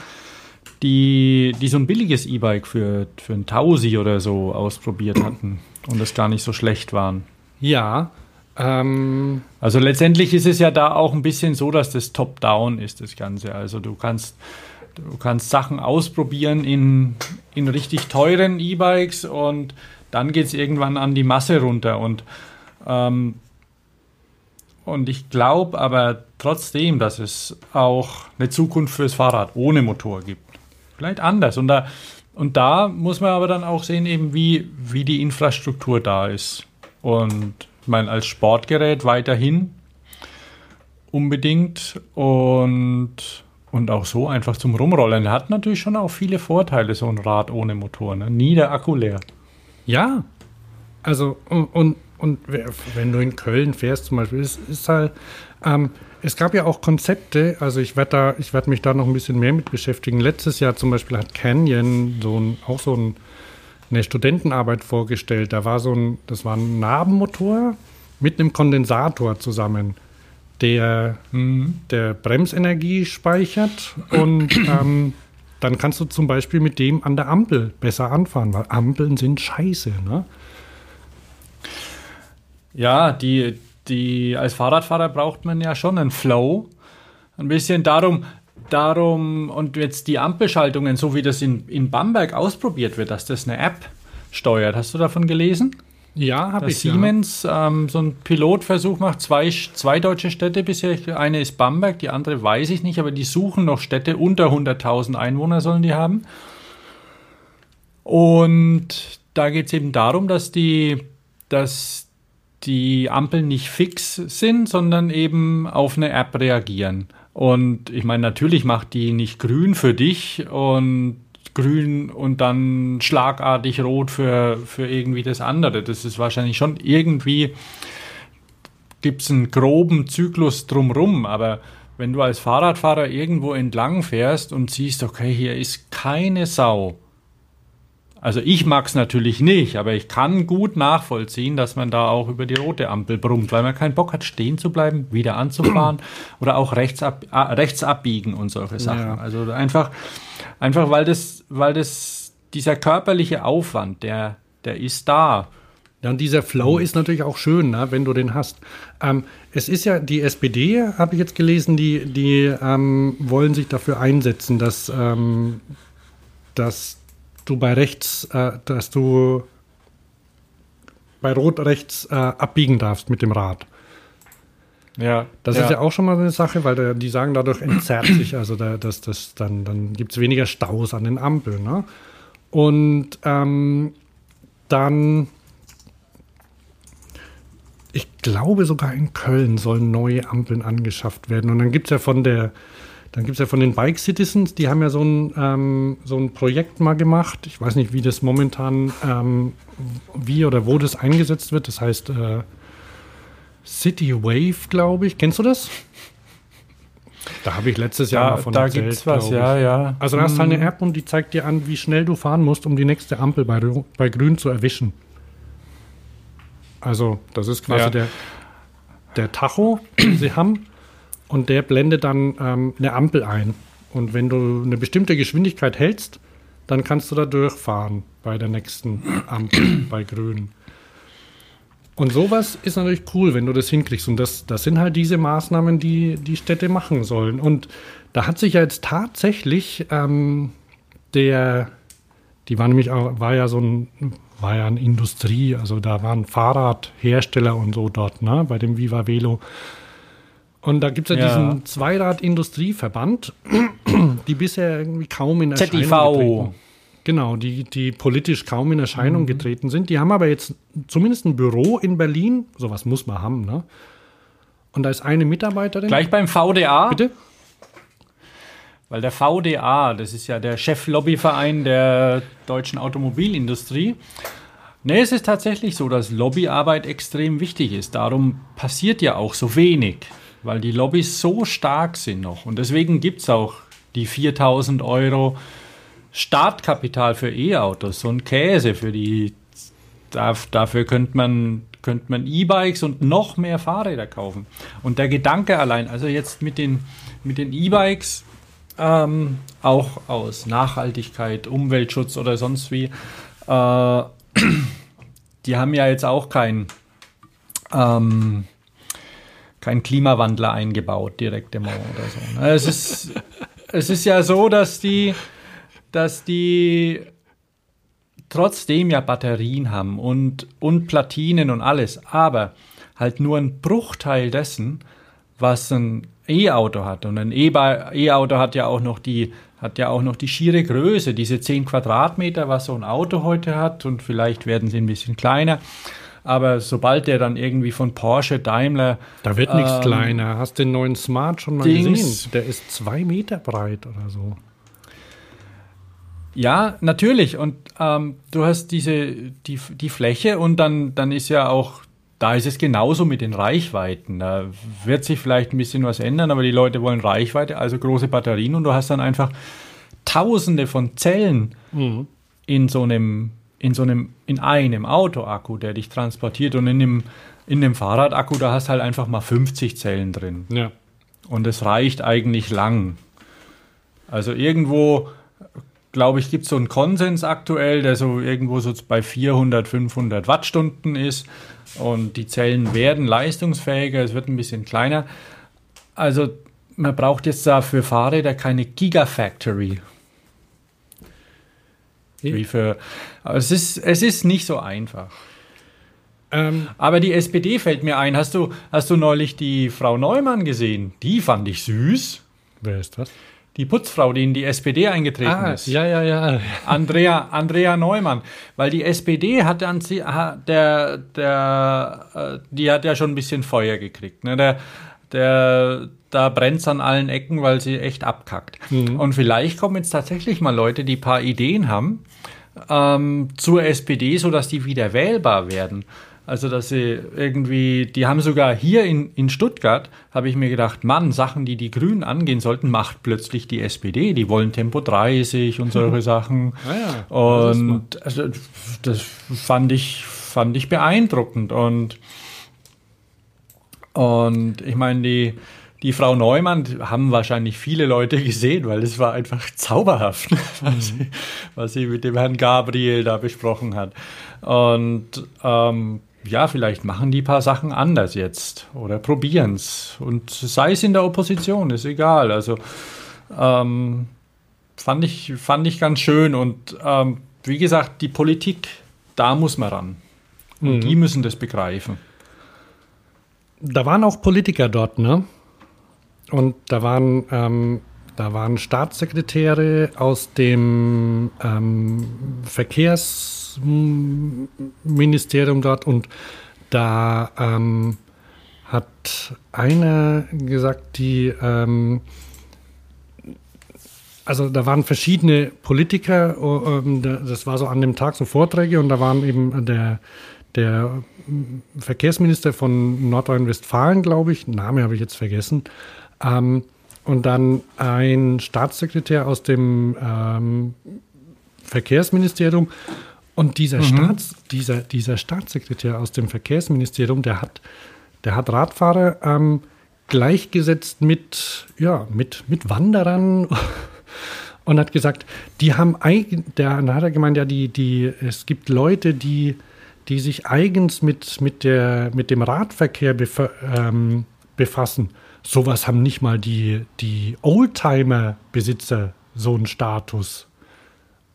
die so ein billiges E-Bike für ein Tausi oder so ausprobiert hatten und das gar nicht so schlecht waren. Ja. Also letztendlich ist es ja da auch ein bisschen so, dass das Top-Down ist, das Ganze. Also du kannst Sachen ausprobieren in richtig teuren E-Bikes und dann geht es irgendwann an die Masse runter. Und ich glaube aber trotzdem, dass es auch eine Zukunft fürs Fahrrad ohne Motor gibt. Vielleicht anders. Und da muss man aber dann auch sehen, eben wie die Infrastruktur da ist. Und ich meine, als Sportgerät weiterhin unbedingt und auch so einfach zum Rumrollen. Hat natürlich schon auch viele Vorteile, so ein Rad ohne Motor. Ne? Nie der Akku leer. Ja, also und Und wenn du in Köln fährst zum Beispiel, ist halt, es gab ja auch Konzepte, also ich werde mich da noch ein bisschen mehr mit beschäftigen. Letztes Jahr zum Beispiel hat Canyon eine Studentenarbeit vorgestellt. Da war das war ein Nabenmotor mit einem Kondensator zusammen, der Bremsenergie speichert und dann kannst du zum Beispiel mit dem an der Ampel besser anfahren, weil Ampeln sind scheiße, ne? Ja, als Fahrradfahrer braucht man ja schon einen Flow. Ein bisschen darum, und jetzt die Ampelschaltungen, so wie das in Bamberg ausprobiert wird, dass das eine App steuert. Hast du davon gelesen? Ja, habe ich. Siemens so einen Pilotversuch macht, zwei deutsche Städte bisher. Eine ist Bamberg, die andere weiß ich nicht, aber die suchen noch Städte, unter 100.000 Einwohner sollen die haben. Und da geht es eben darum, dass die Ampeln nicht fix sind, sondern eben auf eine App reagieren. Und ich meine, natürlich macht die nicht grün für dich und grün und dann schlagartig rot für irgendwie das andere. Das ist wahrscheinlich schon irgendwie, gibt es einen groben Zyklus drumrum, aber wenn du als Fahrradfahrer irgendwo entlang fährst und siehst, okay, hier ist keine Sau. Also ich mag es natürlich nicht, aber ich kann gut nachvollziehen, dass man da auch über die rote Ampel brummt, weil man keinen Bock hat, stehen zu bleiben, wieder anzufahren oder auch rechts abbiegen und solche Sachen. Ja. Also einfach weil das dieser körperliche Aufwand, der ist da. Ja, und dieser Flow ist natürlich auch schön, ne, wenn du den hast. Es ist ja, die SPD, habe ich jetzt gelesen, die wollen sich dafür einsetzen, dass du bei Rot rechts abbiegen darfst mit dem Rad. Ja. Das ist ja auch schon mal eine Sache, weil die sagen, dadurch entzerrt sich, also dann gibt es weniger Staus an den Ampeln. Ne? Und dann, ich glaube sogar in Köln sollen neue Ampeln angeschafft werden. Und dann gibt es ja von den Bike Citizens, die haben ja so ein Projekt mal gemacht. Ich weiß nicht, wie das momentan, wie oder wo das eingesetzt wird. Das heißt City Wave, glaube ich. Kennst du das? Da habe ich letztes Jahr mal von erzählt. Da gibt es was, ja. Also da hast du eine App und die zeigt dir an, wie schnell du fahren musst, um die nächste Ampel bei Grün zu erwischen. Also das ist quasi der Tacho, den sie haben. Und der blendet dann eine Ampel ein. Und wenn du eine bestimmte Geschwindigkeit hältst, dann kannst du da durchfahren bei der nächsten Ampel, bei Grün. Und sowas ist natürlich cool, wenn du das hinkriegst. Und das sind halt diese Maßnahmen, die Städte machen sollen. Und da hat sich ja jetzt tatsächlich war ja Industrie, also da waren Fahrradhersteller und so dort, ne, bei dem Viva Velo. Und da gibt es diesen Zweirad-Industrieverband, die bisher irgendwie kaum in Erscheinung getreten sind. Genau, die politisch kaum in Erscheinung getreten sind. Die haben aber jetzt zumindest ein Büro in Berlin. Sowas muss man haben, ne? Und da ist eine Mitarbeiterin. Gleich beim VDA? Bitte? Weil der VDA, das ist ja der Cheflobbyverein der deutschen Automobilindustrie. Ne, es ist tatsächlich so, dass Lobbyarbeit extrem wichtig ist. Darum passiert ja auch so wenig. Weil die Lobbys so stark sind noch. Und deswegen gibt es auch die 4.000 Euro Startkapital für E-Autos. So ein Käse für die. Dafür könnte man E-Bikes und noch mehr Fahrräder kaufen. Und der Gedanke allein, also jetzt mit den E-Bikes, auch aus Nachhaltigkeit, Umweltschutz oder sonst wie, die haben ja jetzt auch kein Klimawandler eingebaut, direkt im Mauer oder so. Es ist ja so, dass die trotzdem ja Batterien haben und Platinen und alles, aber halt nur ein Bruchteil dessen, was ein E-Auto hat. Und ein E-Auto hat ja auch noch die schiere Größe, diese 10 Quadratmeter, was so ein Auto heute hat, und vielleicht werden sie ein bisschen kleiner. Aber sobald der dann irgendwie von Porsche, Daimler... Da wird nichts kleiner. Hast den neuen Smart schon mal gesehen? Der ist 2 Meter breit oder so. Ja, natürlich. Und du hast die Fläche und dann ist ja auch Da ist es genauso mit den Reichweiten. Da wird sich vielleicht ein bisschen was ändern, aber die Leute wollen Reichweite, also große Batterien. Und du hast dann einfach Tausende von Zellen in einem Autoakku, der dich transportiert. Und in dem Fahrradakku, da hast halt einfach mal 50 Zellen drin. Ja. Und es reicht eigentlich lang. Also irgendwo, glaube ich, gibt es so einen Konsens aktuell, der so irgendwo so bei 400, 500 Wattstunden ist. Und die Zellen werden leistungsfähiger, es wird ein bisschen kleiner. Also man braucht jetzt da für Fahrräder keine Gigafactory. Wie für, aber es ist nicht so einfach. Aber die SPD fällt mir ein. Hast du neulich die Frau Neumann gesehen? Die fand ich süß. Wer ist das? Die Putzfrau, die in die SPD eingetreten ist. Ja. Andrea Neumann. Weil die SPD hat ja schon ein bisschen Feuer gekriegt. Ne? Da brennt es an allen Ecken, weil sie echt abkackt. Mhm. Und vielleicht kommen jetzt tatsächlich mal Leute, die ein paar Ideen haben, zur SPD, sodass die wieder wählbar werden. Also, dass sie irgendwie, die haben sogar hier in Stuttgart, habe ich mir gedacht, Mann, Sachen, die die Grünen angehen sollten, macht plötzlich die SPD. Die wollen Tempo 30 und solche Sachen. Ja, und das fand ich beeindruckend. Und ich meine, die Frau Neumann haben wahrscheinlich viele Leute gesehen, weil es war einfach zauberhaft, was sie mit dem Herrn Gabriel da besprochen hat. Und vielleicht machen die ein paar Sachen anders jetzt oder probieren es. Und sei es in der Opposition, ist egal. Also fand ich ganz schön. Und wie gesagt, die Politik, da muss man ran. Und die müssen das begreifen. Da waren auch Politiker dort, ne? Und da waren Staatssekretäre aus dem Verkehrsministerium dort, und da hat einer gesagt, also da waren verschiedene Politiker, das war so an dem Tag so Vorträge, und da waren eben der Verkehrsminister von Nordrhein-Westfalen, glaube ich, Name habe ich jetzt vergessen, und dann ein Staatssekretär aus dem Verkehrsministerium. Und dieser Staatssekretär aus dem Verkehrsministerium, der hat Radfahrer gleichgesetzt mit Wanderern und hat gesagt, es gibt Leute, die sich eigens mit dem Radverkehr befassen. Sowas haben nicht mal die Oldtimer-Besitzer, so einen Status.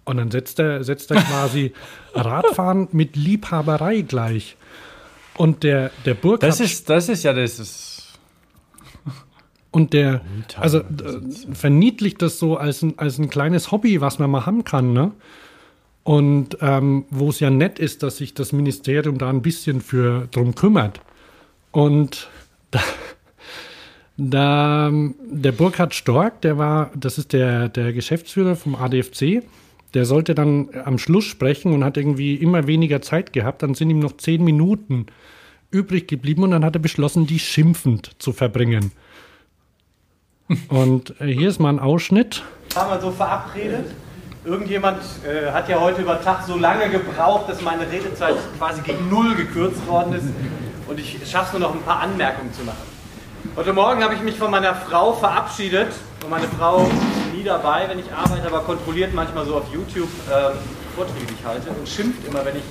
Und dann setzt er quasi Radfahren mit Liebhaberei gleich. Und der Burkhardt... Und der verniedlicht das so als ein kleines Hobby, was man mal haben kann, ne? Und wo es ja nett ist, dass sich das Ministerium da ein bisschen drum kümmert. Und der Burkhard Stork, das ist der Geschäftsführer vom ADFC, der sollte dann am Schluss sprechen und hat irgendwie immer weniger Zeit gehabt. Dann sind ihm noch 10 Minuten übrig geblieben, und dann hat er beschlossen, die schimpfend zu verbringen. Und hier ist mal ein Ausschnitt. Haben wir so verabredet? Irgendjemand hat ja heute über Tag so lange gebraucht, dass meine Redezeit quasi gegen 0 gekürzt worden ist, und ich schaffe es nur noch, ein paar Anmerkungen zu machen. Heute Morgen habe ich mich von meiner Frau verabschiedet, und meine Frau ist nie dabei, wenn ich arbeite, aber kontrolliert manchmal so auf YouTube Vorträge, die ich halte, und schimpft immer, wenn ich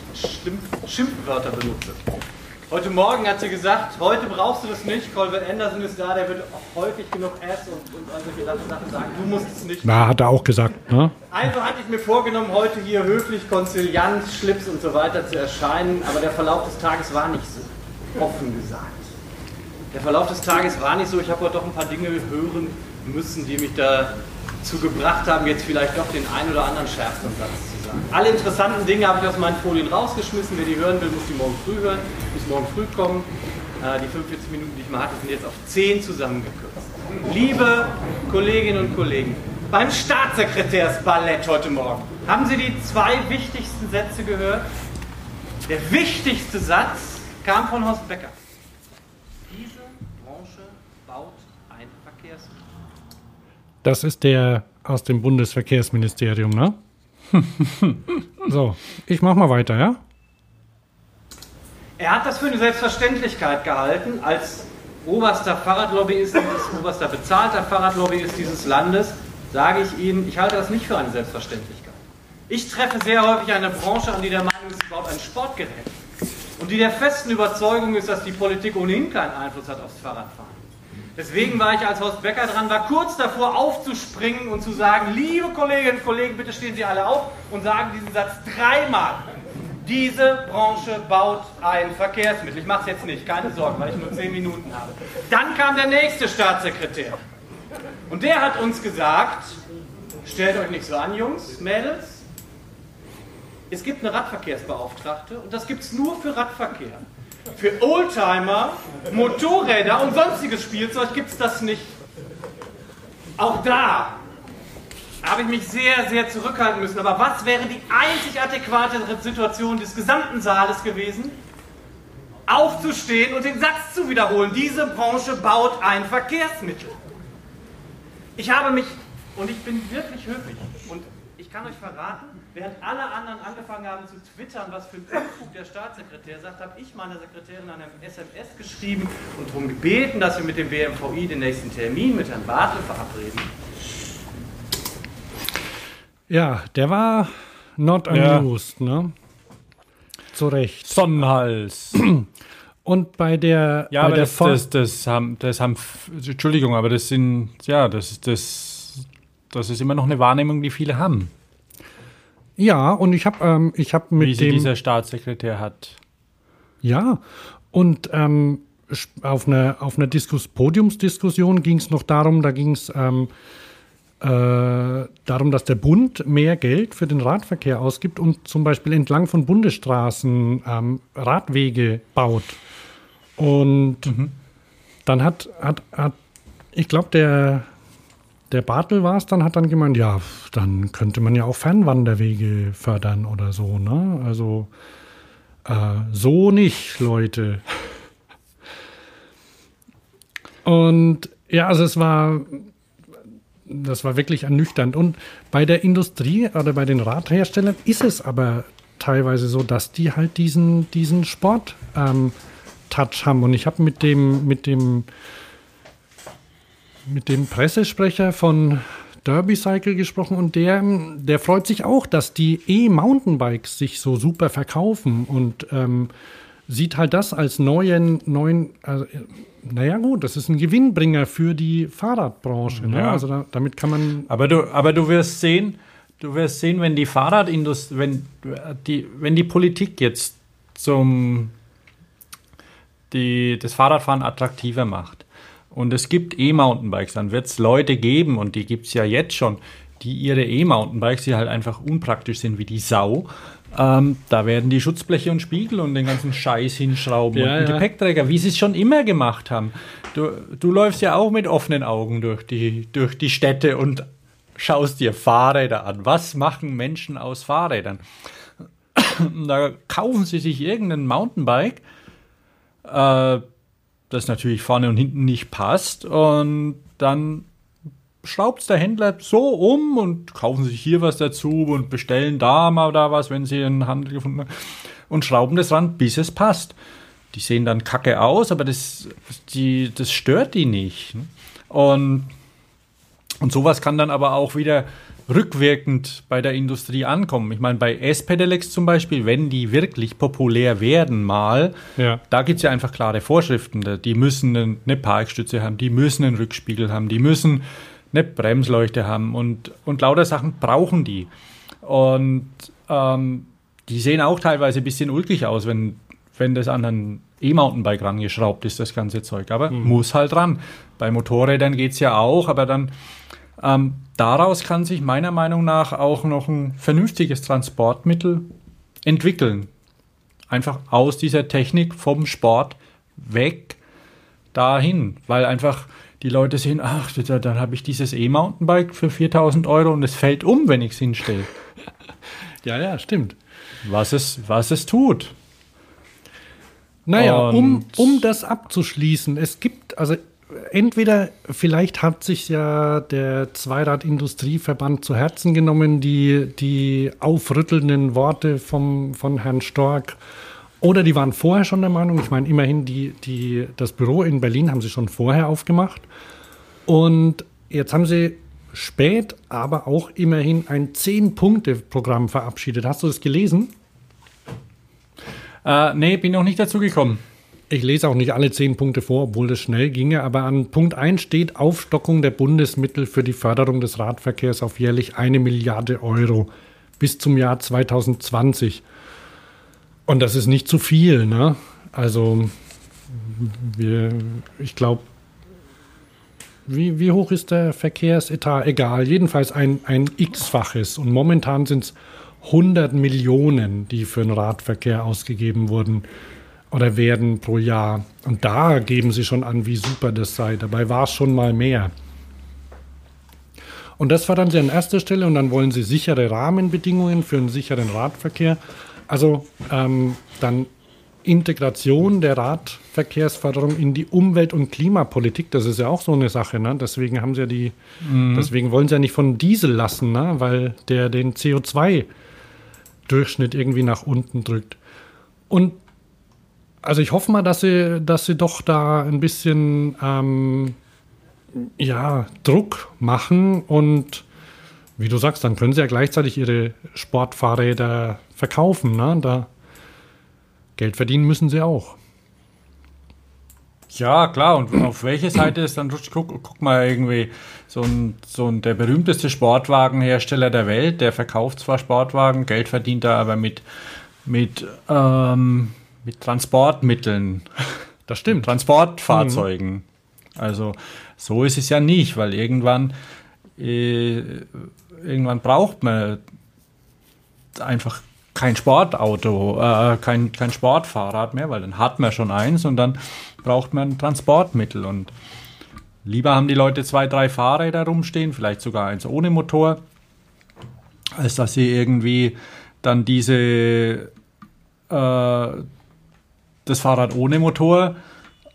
Schimpfwörter benutze. Heute Morgen hat sie gesagt, heute brauchst du das nicht, Colville-Andersen ist da, der wird häufig genug S und all solche Sachen sagen, du musst es nicht. Na, hat er auch gesagt, ne? Einfach hatte ich mir vorgenommen, heute hier höflich, konziliant, Schlips und so weiter zu erscheinen, aber der Verlauf des Tages war nicht so, offen gesagt. Ich habe heute doch ein paar Dinge hören müssen, die mich dazu gebracht haben, jetzt vielleicht doch den ein oder anderen schärfsten Satz zu sagen. Alle interessanten Dinge habe ich aus meinen Folien rausgeschmissen. Wer die hören will, muss die morgen früh hören, muss morgen früh kommen. Die 45 Minuten, die ich mal hatte, sind jetzt auf 10 zusammengekürzt. Liebe Kolleginnen und Kollegen, beim Staatssekretärsballett heute Morgen haben Sie die 2 wichtigsten Sätze gehört. Der wichtigste Satz kam von Horst Becker. Diese Branche baut ein Verkehrsmittel. Das ist der aus dem Bundesverkehrsministerium, ne? So, ich mach mal weiter, ja? Er hat das für eine Selbstverständlichkeit gehalten, als oberster Fahrradlobbyist, als oberster bezahlter Fahrradlobbyist dieses Landes, sage ich Ihnen, ich halte das nicht für eine Selbstverständlichkeit. Ich treffe sehr häufig eine Branche an, die der Meinung ist, sie baut ein Sportgerät. Und die der festen Überzeugung ist, dass die Politik ohnehin keinen Einfluss hat aufs Fahrradfahren. Deswegen war ich, als Horst Becker dran war, kurz davor aufzuspringen und zu sagen, liebe Kolleginnen und Kollegen, bitte stehen Sie alle auf und sagen diesen Satz dreimal. Diese Branche baut ein Verkehrsmittel. Ich mache es jetzt nicht, keine Sorge, weil ich nur 10 Minuten habe. Dann kam der nächste Staatssekretär. Und der hat uns gesagt, stellt euch nicht so an, Jungs, Mädels. Es gibt eine Radverkehrsbeauftragte und das gibt es nur für Radverkehr. Für Oldtimer, Motorräder und sonstiges Spielzeug gibt es das nicht. Auch da habe ich mich sehr, sehr zurückhalten müssen. Aber was wäre die einzig adäquate Situation des gesamten Saales gewesen? Aufzustehen und den Satz zu wiederholen. Diese Branche baut ein Verkehrsmittel. Ich habe mich, und ich bin wirklich höflich, und ich kann euch verraten, während alle anderen angefangen haben zu twittern, was für ein Unfug der Staatssekretär sagt, habe ich meiner Sekretärin an einem SMS geschrieben und darum gebeten, dass wir mit dem BMVI den nächsten Termin mit Herrn Bartel verabreden. Ja, der war not amused, ja. Ne? Zu Recht. Sonnenhals. Und bei der... Ja, bei aber der das haben... Entschuldigung, aber das sind... Ja, das ist immer noch eine Wahrnehmung, die viele haben. Ja, und ich hab mit dem... Wie sie dieser Staatssekretär hat. Ja, und auf einer Podiumsdiskussion ging es noch darum, da ging es darum, dass der Bund mehr Geld für den Radverkehr ausgibt und zum Beispiel entlang von Bundesstraßen Radwege baut. Und dann hat ich glaube, der Bartel war es, dann hat dann gemeint, ja, dann könnte man ja auch Fernwanderwege fördern oder so, ne? Also so nicht, Leute. Und ja, also das war wirklich ernüchternd. Und bei der Industrie oder bei den Radherstellern ist es aber teilweise so, dass die halt diesen Sport Touch haben. Und ich habe mit dem Pressesprecher von Derby Cycle gesprochen und der freut sich auch, dass die E-Mountainbikes sich so super verkaufen und sieht halt das als neuen naja gut, das ist ein Gewinnbringer für die Fahrradbranche. Ne? Ja. Also damit kann man... Aber du wirst sehen, wenn die Fahrradindustrie, wenn die Politik jetzt das Fahrradfahren attraktiver macht, und es gibt E-Mountainbikes, dann wird es Leute geben, und die gibt es ja jetzt schon, die ihre E-Mountainbikes, die halt einfach unpraktisch sind wie die Sau, da werden die Schutzbleche und Spiegel und den ganzen Scheiß hinschrauben, ja, und den Gepäckträger, wie sie es schon immer gemacht haben. Du läufst ja auch mit offenen Augen durch die Städte und schaust dir Fahrräder an. Was machen Menschen aus Fahrrädern? Da kaufen sie sich irgendein Mountainbike, das natürlich vorne und hinten nicht passt, und dann schraubt der Händler so um und kaufen sich hier was dazu und bestellen da mal da was, wenn sie einen Handel gefunden haben, und schrauben das ran, bis es passt. Die sehen dann kacke aus, aber das stört die nicht. Und sowas kann dann aber auch wieder rückwirkend bei der Industrie ankommen. Ich meine, bei S-Pedelecs zum Beispiel, wenn die wirklich populär werden mal, ja, da gibt es ja einfach klare Vorschriften. Die müssen eine Parkstütze haben, die müssen einen Rückspiegel haben, die müssen eine Bremsleuchte haben und lauter Sachen brauchen die. Und die sehen auch teilweise ein bisschen ulkig aus, wenn das an einen E-Mountainbike rangeschraubt ist, das ganze Zeug. Aber muss halt ran. Bei Motorrädern geht es ja auch, aber dann... daraus kann sich meiner Meinung nach auch noch ein vernünftiges Transportmittel entwickeln. Einfach aus dieser Technik vom Sport weg dahin, weil einfach die Leute sehen, ach, dann habe ich dieses E-Mountainbike für 4.000 Euro und es fällt um, wenn ich es hinstelle. Ja, stimmt. Was es tut. Naja, um das abzuschließen, es gibt, also entweder, vielleicht hat sich ja der Zweirad-Industrieverband zu Herzen genommen, die aufrüttelnden Worte von Herrn Stork, oder die waren vorher schon der Meinung, ich meine, immerhin, das Büro in Berlin haben sie schon vorher aufgemacht, und jetzt haben sie spät, aber auch immerhin ein 10-Punkte-Programm verabschiedet. Hast du das gelesen? Nee, bin noch nicht dazu gekommen. Ich lese auch nicht alle 10 Punkte vor, obwohl das schnell ginge, aber an Punkt 1 steht Aufstockung der Bundesmittel für die Förderung des Radverkehrs auf jährlich 1 Milliarde Euro bis zum Jahr 2020. Und das ist nicht zu viel, ne? Also, ich glaube, wie hoch ist der Verkehrsetat? Egal, jedenfalls ein x-faches. Und momentan sind es 100 Millionen, die für den Radverkehr ausgegeben wurden oder werden pro Jahr. Und da geben sie schon an, wie super das sei. Dabei war es schon mal mehr. Und das fördern sie an erster Stelle. Und dann wollen sie sichere Rahmenbedingungen für einen sicheren Radverkehr. Also dann Integration der Radverkehrsförderung in die Umwelt- und Klimapolitik. Das ist ja auch so eine Sache, ne? Deswegen haben sie ja deswegen wollen sie ja nicht von Diesel lassen, ne? Weil der den CO2-Durchschnitt irgendwie nach unten drückt. Und also ich hoffe mal, dass sie doch da ein bisschen Druck machen, und wie du sagst, dann können sie ja gleichzeitig ihre Sportfahrräder verkaufen, ne? Da Geld verdienen müssen sie auch. Ja, klar. Und auf welche Seite ist dann, guck mal, irgendwie der berühmteste Sportwagenhersteller der Welt, der verkauft zwar Sportwagen, Geld verdient er aber mit Transportmitteln. Das stimmt. Transportfahrzeugen. Mhm. Also so ist es ja nicht, weil irgendwann braucht man einfach kein Sportauto, kein Sportfahrrad mehr, weil dann hat man schon eins und dann braucht man ein Transportmittel. Und lieber haben die Leute 2, 3 Fahrräder rumstehen, vielleicht sogar eins ohne Motor, als dass sie irgendwie dann das Fahrrad ohne Motor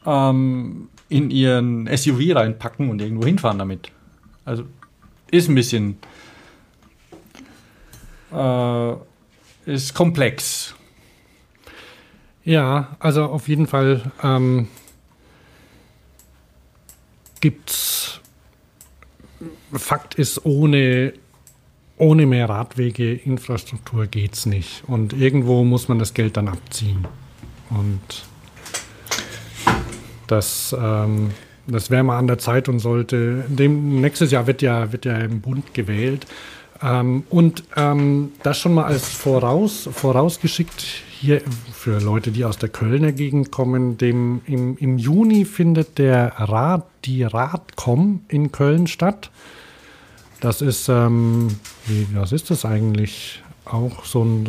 in ihren SUV reinpacken und irgendwo hinfahren damit. Also ist ein bisschen... ist komplex. Ja, also auf jeden Fall gibt's. Fakt ist, ohne mehr Radwege, Infrastruktur geht's nicht. Und irgendwo muss man das Geld dann abziehen. Und das wäre mal an der Zeit und sollte. Nächstes Jahr wird ja im Bund gewählt. Das schon mal als vorausgeschickt hier für Leute, die aus der Kölner Gegend kommen. Im Juni findet die Radcom in Köln statt. Das ist, was ist das eigentlich? Auch so ein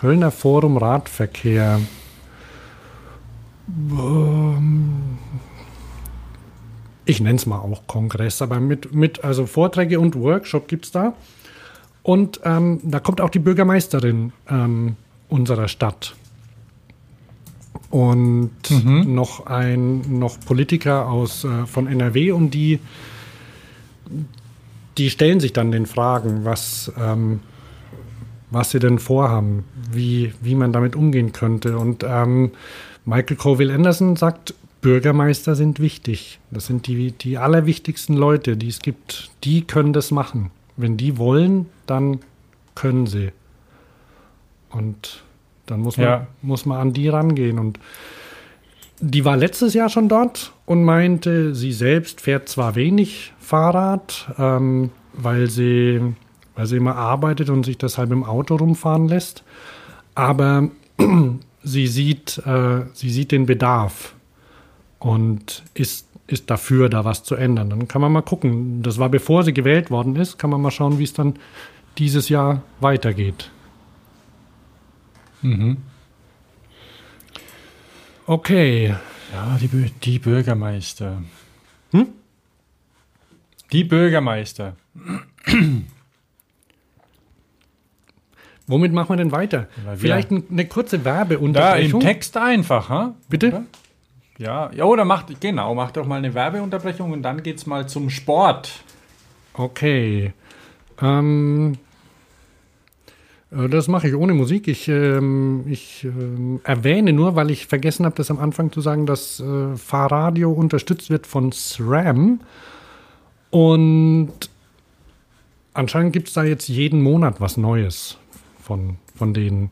Kölner Forum Radverkehr. Ich nenne es mal auch Kongress, aber mit Vorträge und Workshop gibt's da. Und da kommt auch die Bürgermeisterin unserer Stadt. Und noch Politiker von NRW, und die stellen sich dann den Fragen, was sie denn vorhaben, wie man damit umgehen könnte. Und Michael Colville-Andersen sagt, Bürgermeister sind wichtig. Das sind die allerwichtigsten Leute, die es gibt. Die können das machen. Wenn die wollen, dann können sie. Und dann muss man an die rangehen. Und die war letztes Jahr schon dort und meinte, sie selbst fährt zwar wenig Fahrrad, weil sie immer arbeitet und sich deshalb im Auto rumfahren lässt, aber sie sieht den Bedarf. Und ist dafür, da was zu ändern. Dann kann man mal gucken. Das war, bevor sie gewählt worden ist. Kann man mal schauen, wie es dann dieses Jahr weitergeht. Mhm. Okay. Ja, die Bürgermeister. Hm? Die Bürgermeister. Womit machen wir denn weiter? Vielleicht eine kurze Werbeunterbrechung. Ja, im Text einfach, ha? Bitte? Oder? Ja, oder macht doch mal eine Werbeunterbrechung und dann geht's mal zum Sport. Okay. Das mache ich ohne Musik. Ich erwähne nur, weil ich vergessen habe, das am Anfang zu sagen, dass Fahrradio unterstützt wird von SRAM. Und anscheinend gibt es da jetzt jeden Monat was Neues von denen.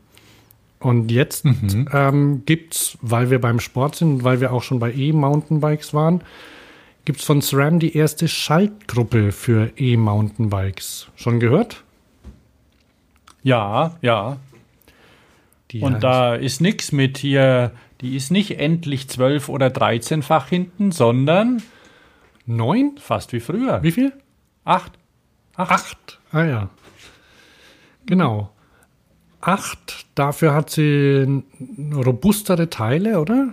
Und jetzt gibt es, weil wir beim Sport sind, weil wir auch schon bei E-Mountainbikes waren, gibt es von SRAM die erste Schaltgruppe für E-Mountainbikes. Schon gehört? Ja. Da ist nichts mit hier, die ist nicht endlich 12 oder 13-fach hinten, sondern 9? Fast wie früher. Wie viel? 8. Ah ja. Genau. 8, dafür hat sie robustere Teile, oder?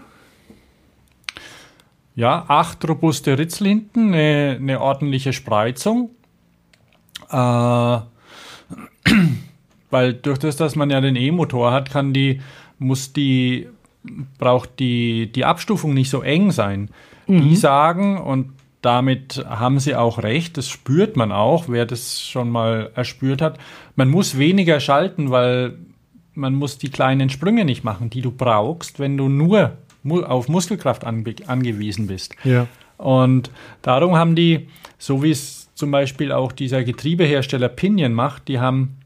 Ja, 8 robuste Ritzel hinten, eine ordentliche Spreizung. Weil durch das, dass man ja den E-Motor hat, braucht die Abstufung nicht so eng sein. Mhm. Die sagen, und damit haben sie auch recht, das spürt man auch, wer das schon mal erspürt hat, man muss weniger schalten, weil man muss die kleinen Sprünge nicht machen, die du brauchst, wenn du nur auf Muskelkraft angewiesen bist. Ja. Und darum haben die, so wie es zum Beispiel auch dieser Getriebehersteller Pinion macht, die haben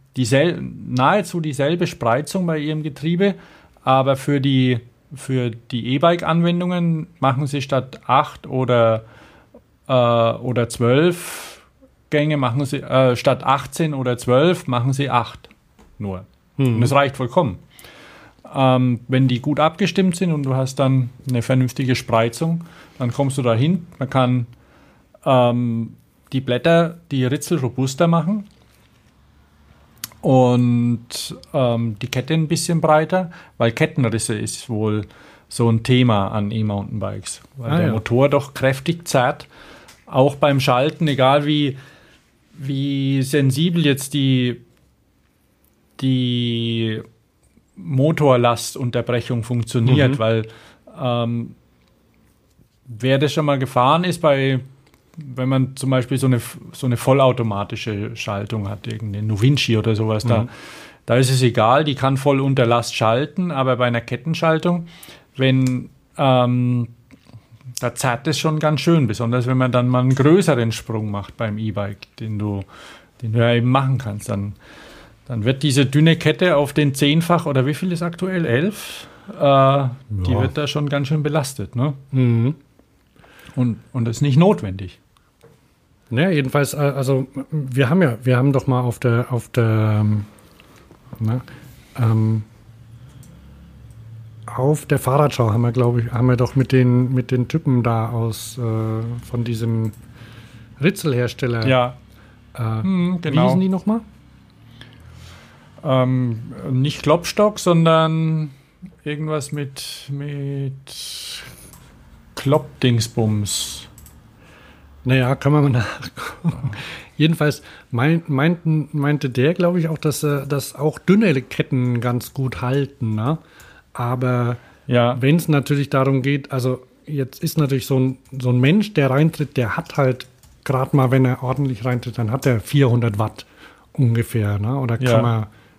nahezu dieselbe Spreizung bei ihrem Getriebe, aber für die E-Bike-Anwendungen machen sie statt 8 oder 12 Gänge machen sie, statt 18 oder 12 machen sie 8 nur. Und das reicht vollkommen. Wenn die gut abgestimmt sind und du hast dann eine vernünftige Spreizung, dann kommst du dahin. Man kann die Blätter, die Ritzel robuster machen und die Kette ein bisschen breiter, weil Kettenrisse ist wohl so ein Thema an E-Mountainbikes, weil der Motor doch kräftig zerrt. Auch beim Schalten, egal wie sensibel jetzt die Motorlastunterbrechung funktioniert, weil wer das schon mal gefahren ist, wenn man zum Beispiel so eine vollautomatische Schaltung hat, irgendeine Nu Vinci oder sowas, da ist es egal, die kann voll unter Last schalten, aber bei einer Kettenschaltung, da zerrt es schon ganz schön, besonders wenn man dann mal einen größeren Sprung macht beim E-Bike, den du ja eben machen kannst. Dann wird diese dünne Kette auf den 10-fach, oder wie viel ist aktuell? 11? Die wird da schon ganz schön belastet, ne? Mhm. Und das ist nicht notwendig. Naja, jedenfalls, also wir haben doch mal auf der Fahrradschau haben wir doch mit den Typen da aus von diesem Ritzelhersteller. Ja. Genau. Wie hießen die nochmal? Nicht Klopstock, sondern irgendwas mit Klopp-Dingsbums. Naja, kann man mal nachgucken. Jedenfalls meinte der, glaube ich, auch, dass auch dünne Ketten ganz gut halten, ne? Aber wenn es natürlich darum geht, also jetzt ist natürlich so ein Mensch, der reintritt, der hat halt gerade mal, wenn er ordentlich reintritt, dann hat er 400 Watt ungefähr, ne? Oder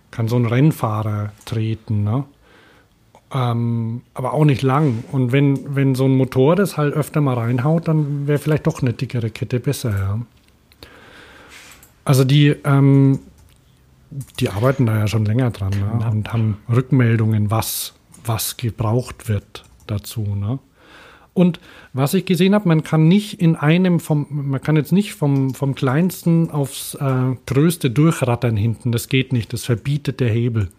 kann so ein Rennfahrer treten, ne? Aber auch nicht lang. Und wenn so ein Motor das halt öfter mal reinhaut, dann wäre vielleicht doch eine dickere Kette besser, ja. Also die arbeiten da ja schon länger dran, ne? Und haben Rückmeldungen, was gebraucht wird dazu, ne? Und was ich gesehen habe, man kann nicht vom kleinsten aufs größte durchrattern hinten. Das geht nicht, das verbietet der Hebel.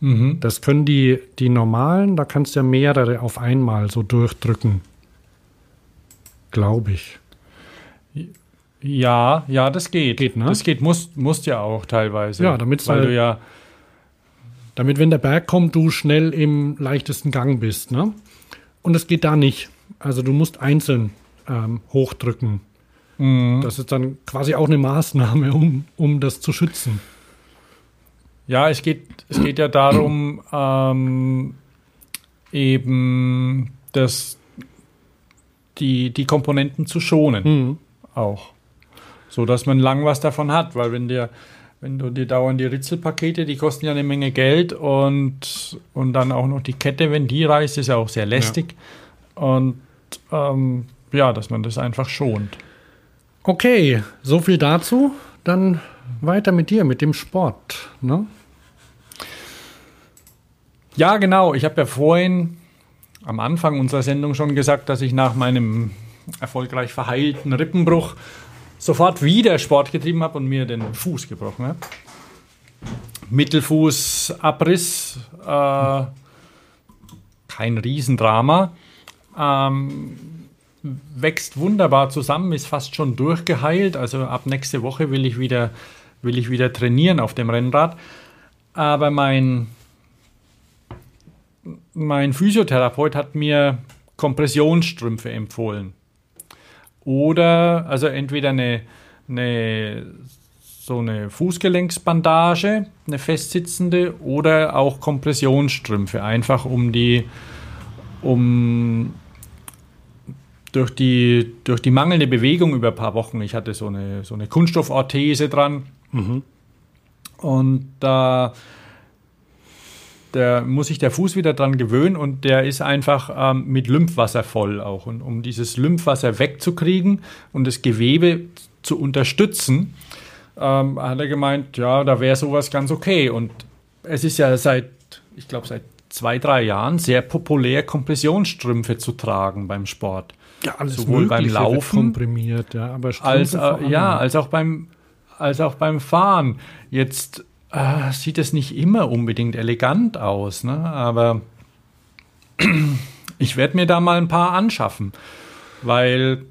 Mhm. Das können die normalen, da kannst du ja mehrere auf einmal so durchdrücken. Glaube ich. Ja, das geht. Geht, ne? Das geht, musst ja auch teilweise. Ja, damit, wenn der Berg kommt, du schnell im leichtesten Gang bist, ne? Und das geht da nicht. Also du musst einzeln hochdrücken. Mhm. Das ist dann quasi auch eine Maßnahme, um das zu schützen. Ja, es geht ja darum, eben die Komponenten zu schonen, auch. So, dass man lang was davon hat, weil wenn du dir dauernd die Ritzelpakete, die kosten ja eine Menge Geld und dann auch noch die Kette, wenn die reißt, ist ja auch sehr lästig. Ja. Und ja, dass man das einfach schont. Okay, so viel dazu. Dann weiter mit dir, mit dem Sport, ne? Ja, genau. Ich habe ja vorhin am Anfang unserer Sendung schon gesagt, dass ich nach meinem erfolgreich verheilten Rippenbruch sofort wieder Sport getrieben habe und mir den Fuß gebrochen habe. Mittelfußabriss, kein Riesendrama, wächst wunderbar zusammen, ist fast schon durchgeheilt. Also ab nächste Woche will ich wieder trainieren auf dem Rennrad. Aber mein Physiotherapeut hat mir Kompressionsstrümpfe empfohlen. Oder, also entweder eine Fußgelenksbandage, eine festsitzende, oder auch Kompressionsstrümpfe, einfach um durch die mangelnde Bewegung über ein paar Wochen. Ich hatte so eine Kunststofforthese dran. Mhm. Und da muss sich der Fuß wieder dran gewöhnen, und der ist einfach mit Lymphwasser voll auch. Und um dieses Lymphwasser wegzukriegen und das Gewebe zu unterstützen, hat er gemeint, ja, da wäre sowas ganz okay. Und es ist ja seit 2-3 Jahren sehr populär, Kompressionsstrümpfe zu tragen beim Sport. Ja, alles sowohl beim Laufen komprimiert, ja, aber als auch beim Fahren. Jetzt sieht es nicht immer unbedingt elegant aus, ne? Aber ich werde mir da mal ein paar anschaffen, weil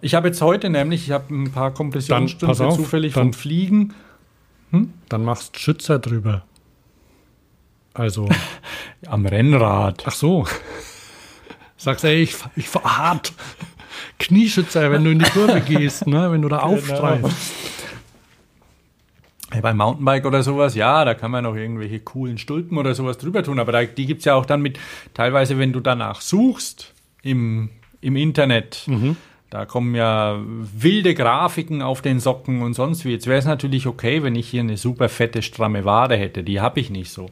ich habe jetzt heute nämlich, ich habe ein paar Kompressionsstrümpfe zufällig vom Fliegen. Dann machst Schützer drüber. Also am Rennrad. Ach so. Sagst, ey, ich verhart. Knieschützer, wenn du in die Kurve gehst, ne? Wenn du da aufstreifst. Beim Mountainbike oder sowas, ja, da kann man noch irgendwelche coolen Stulpen oder sowas drüber tun, aber die gibt es ja auch dann mit, teilweise, wenn du danach suchst im Internet, da kommen ja wilde Grafiken auf den Socken und sonst wie. Jetzt wäre es natürlich okay, wenn ich hier eine super fette, stramme Wade hätte, die habe ich nicht so.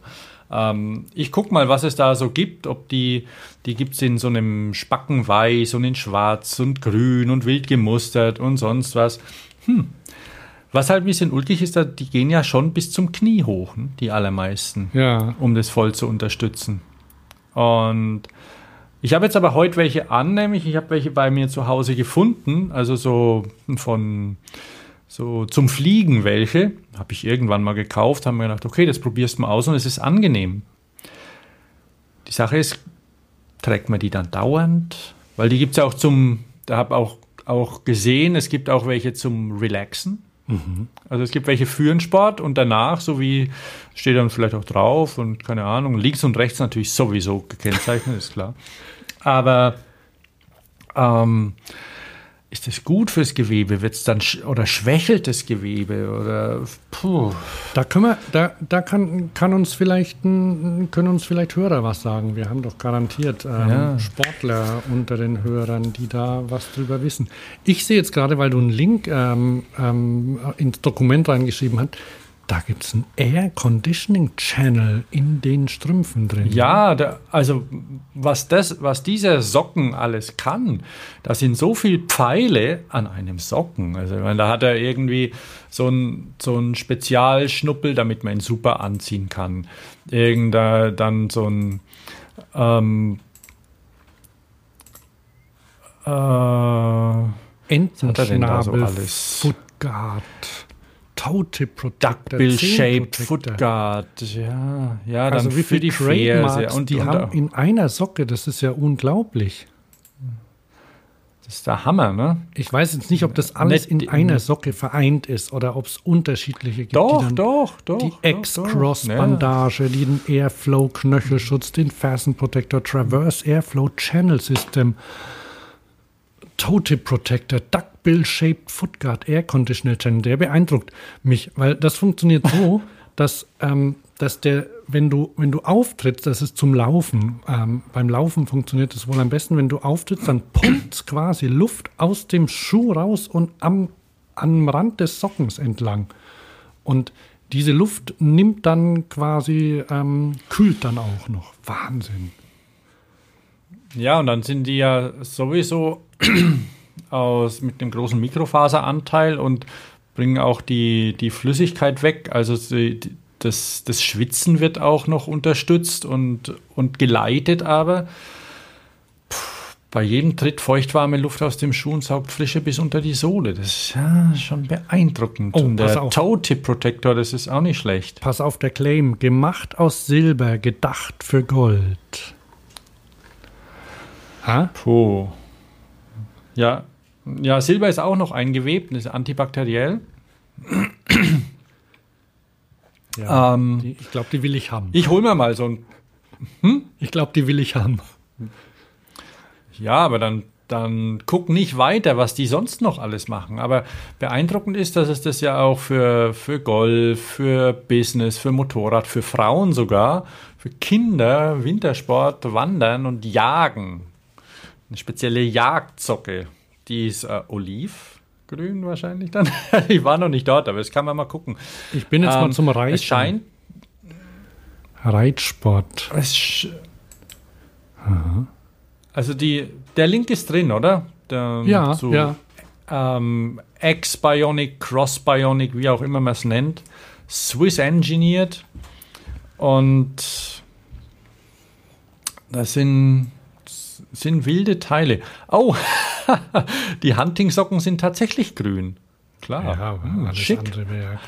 Ich guck mal, was es da so gibt, ob die gibt es in so einem Spackenweiß und in Schwarz und Grün und wild gemustert und sonst was. Was halt ein bisschen ulkig ist, die gehen ja schon bis zum Knie hoch, ne? Die allermeisten, ja, um das voll zu unterstützen. Und ich habe jetzt aber heute welche an, nämlich ich habe welche bei mir zu Hause gefunden, also so zum Fliegen welche, habe ich irgendwann mal gekauft, haben mir gedacht, okay, das probierst du mal aus, und es ist angenehm. Die Sache ist, trägt man die dann dauernd? Weil die gibt es ja auch da habe ich auch gesehen, es gibt auch welche zum Relaxen. Also es gibt welche für den Sport und danach, so wie steht dann vielleicht auch drauf und keine Ahnung, links und rechts natürlich sowieso gekennzeichnet, ist klar. Aber ist das gut fürs Gewebe? Wird's dann oder schwächelt das Gewebe? Oder puh. Da können uns vielleicht Hörer was sagen. Wir haben doch garantiert Sportler unter den Hörern, die da was drüber wissen. Ich sehe jetzt gerade, weil du einen Link ins Dokument reingeschrieben hast, da gibt es einen Air Conditioning Channel in den Strümpfen drin. Ja, also was dieser Socken alles kann, da sind so viele Pfeile an einem Socken. Also ich meine, da hat er irgendwie so ein Spezialschnuppel, damit man ihn super anziehen kann. Dann so ein Entenschnabel, so Footguard. Toe-Tip Protector, Duckbill-Shaped Footguard, ja, also dann wie für die Trademarks, die haben in einer Socke, das ist ja unglaublich. Das ist der Hammer, ne? Ich weiß jetzt nicht, ob das alles in einer Socke vereint ist oder ob es unterschiedliche gibt. Doch. Die X-Cross-Bandage, den Airflow-Knöchelschutz, den Fersenprotektor, Traverse Airflow Channel System, Toe-Tip Protector, Duckbill-Shaped Footguard, Air Conditioner Channel, der beeindruckt mich, weil das funktioniert so, dass der, wenn du auftrittst, das ist zum Laufen. Beim Laufen funktioniert es wohl am besten, wenn du auftrittst, dann pumpt quasi Luft aus dem Schuh raus und am Rand des Sockens entlang. Und diese Luft nimmt dann quasi, kühlt dann auch noch. Wahnsinn. Ja, und dann sind die ja sowieso mit dem großen Mikrofaseranteil und bringen auch die Flüssigkeit weg. Also das Schwitzen wird auch noch unterstützt und geleitet, aber bei jedem Tritt feuchtwarme Luft aus dem Schuh und saugt Frische bis unter die Sohle. Das ist ja schon beeindruckend. Oh, und der Toe-Tip-Protector, das ist auch nicht schlecht. Pass auf, der Claim. Gemacht aus Silber, gedacht für Gold. Ha? Puh. Ja, Silber ist auch noch eingewebt, ist antibakteriell. Ja, ich glaube, die will ich haben. Ich hole mir mal so ein... Ich glaube, die will ich haben. Ja, aber dann guck nicht weiter, was die sonst noch alles machen. Aber beeindruckend ist, dass es das ja auch für Golf, für Business, für Motorrad, für Frauen sogar, für Kinder, Wintersport, Wandern und Jagen. Eine spezielle Jagdzocke. Die ist olivgrün wahrscheinlich dann. Ich war noch nicht dort, aber das kann man mal gucken. Ich bin jetzt mal zum Reiten. Es scheint... Reitsport. Aha. Also der Link ist drin, oder? Ja. Ex-Bionic, Cross-Bionic, wie auch immer man es nennt. Swiss-engineered. Und das sind wilde Teile. Oh, die Hunting-Socken sind tatsächlich grün. Klar, ja, schick.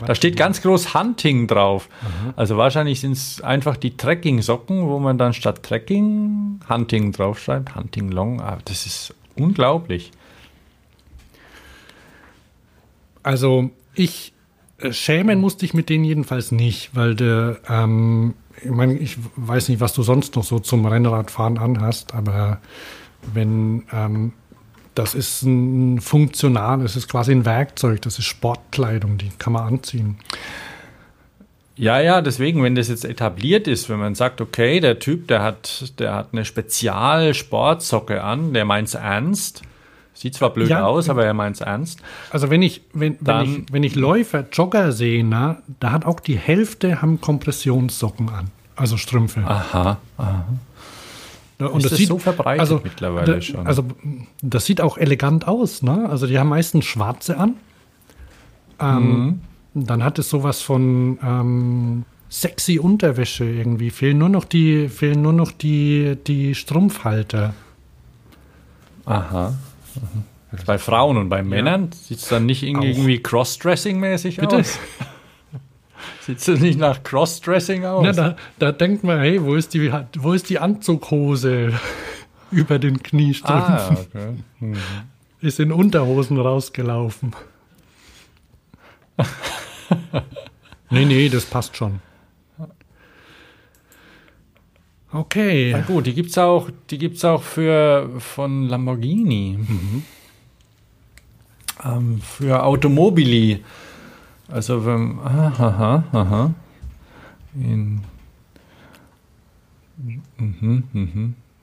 Da steht ganz groß Hunting drauf. Mhm. Also wahrscheinlich sind es einfach die Trekking-Socken, wo man dann statt Trekking Hunting draufschreibt. Hunting Long, aber das ist unglaublich. Also ich schämen musste ich mit denen jedenfalls nicht, weil ich meine, ich weiß nicht, was du sonst noch so zum Rennradfahren anhast, aber wenn... das ist ein Funktional, das ist quasi ein Werkzeug, das ist Sportkleidung, die kann man anziehen. Ja, deswegen, wenn das jetzt etabliert ist, wenn man sagt, okay, der Typ, der hat eine Spezial-Sportsocke an, der meint's ernst, sieht zwar blöd aus, aber er meint's ernst. Also wenn ich Läufer, Jogger sehe, na, da hat auch die Hälfte haben Kompressionssocken an, also Strümpfe. Aha. Und ist das so verbreitet mittlerweile schon? Also das sieht auch elegant aus, ne? Also die haben meistens schwarze an. Dann hat es sowas von sexy Unterwäsche irgendwie. Fehlen nur noch die Strumpfhalter. Aha. Bei Frauen und bei Männern sieht es dann nicht irgendwie Crossdressing-mäßig aus? Sieht es nicht nach Crossdressing aus? Na, da denkt man, hey, wo ist die Anzughose über den Kniestrümpfen? Ah, okay. Ist in Unterhosen rausgelaufen. Nee, das passt schon. Okay. Na gut, die gibt's auch von Lamborghini. Mhm. Für Automobili. Also,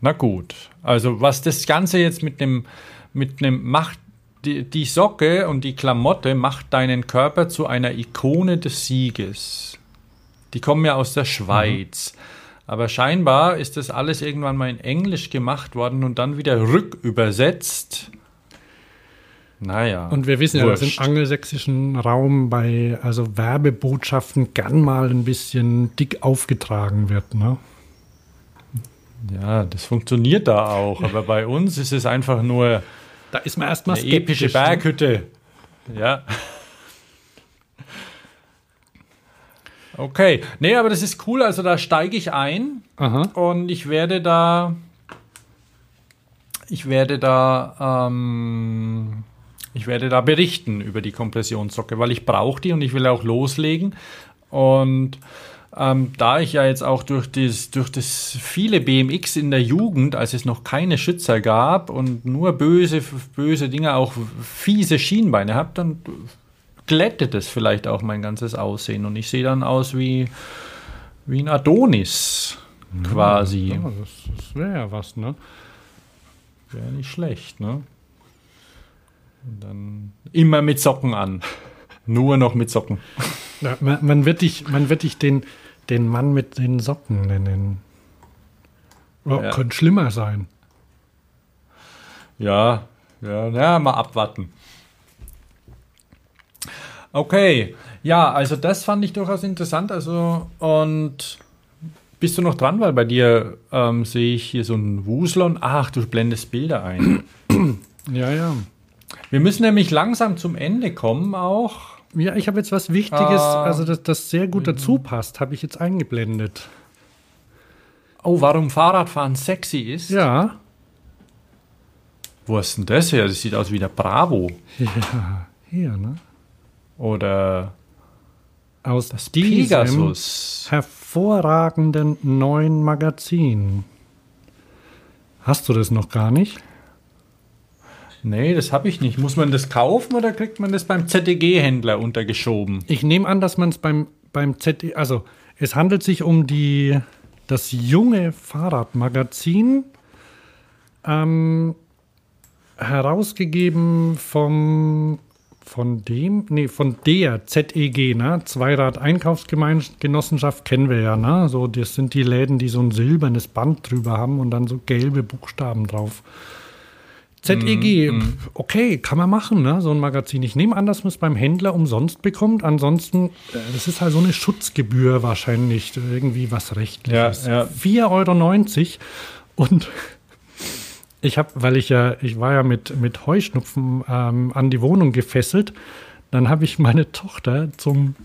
Na gut. Also, was das Ganze jetzt macht die Socke und die Klamotte macht deinen Körper zu einer Ikone des Sieges. Die kommen ja aus der Schweiz. Aber scheinbar ist das alles irgendwann mal in Englisch gemacht worden und dann wieder rückübersetzt. Naja. Und wir wissen ja, dass im angelsächsischen Raum bei Werbebotschaften gern mal ein bisschen dick aufgetragen wird, ne? Ja, das funktioniert da auch, aber bei uns ist es einfach nur da ist man erstmal eine epische Berghütte. Ja. Okay. Nee, aber das ist cool, also da steige ich ein. Aha. Und ich werde da berichten über die Kompressionssocke, weil ich brauche die und ich will auch loslegen. Und da ich ja jetzt auch durch das viele BMX in der Jugend, als es noch keine Schützer gab und nur böse Dinge, auch fiese Schienbeine habe, dann glättet es vielleicht auch mein ganzes Aussehen. Und ich sehe dann aus wie ein Adonis quasi. Ja, das wäre ja was, ne? Wäre nicht schlecht, ne? Und dann immer mit Socken an. Nur noch mit Socken. Ja, man wird dich den Mann mit den Socken nennen. Oh, ja. Könnte schlimmer sein. Ja, mal abwarten. Okay, ja, also das fand ich durchaus interessant. Also, und bist du noch dran? Weil bei dir sehe ich hier so einen Wuslon. Ach, du blendest Bilder ein. Ja. Wir müssen nämlich langsam zum Ende kommen auch. Ja, ich habe jetzt was Wichtiges, also das sehr gut dazu passt, habe ich jetzt eingeblendet. Oh, warum Fahrradfahren sexy ist? Ja. Wo ist denn das her? Das sieht aus wie der Bravo. Ja, hier, ne? Oder aus das Pegasus. Hervorragenden neuen Magazin. Hast du das noch gar nicht? Nee, das habe ich nicht. Muss man das kaufen oder kriegt man das beim ZDG-Händler untergeschoben? Ich nehme an, dass man es beim ZDG... Also, es handelt sich um das junge Fahrradmagazin. Herausgegeben von der ZEG, ne? Zweirad-Einkaufsgenossenschaft kennen wir ja, ne? So, das sind die Läden, die so ein silbernes Band drüber haben und dann so gelbe Buchstaben drauf. ZEG, okay, kann man machen, ne? So ein Magazin. Ich nehme an, dass man es beim Händler umsonst bekommt. Ansonsten, das ist halt so eine Schutzgebühr wahrscheinlich, irgendwie was Rechtliches. Ja. 4,90 € und ich habe, weil ich war ja mit Heuschnupfen an die Wohnung gefesselt, dann habe ich meine Tochter zum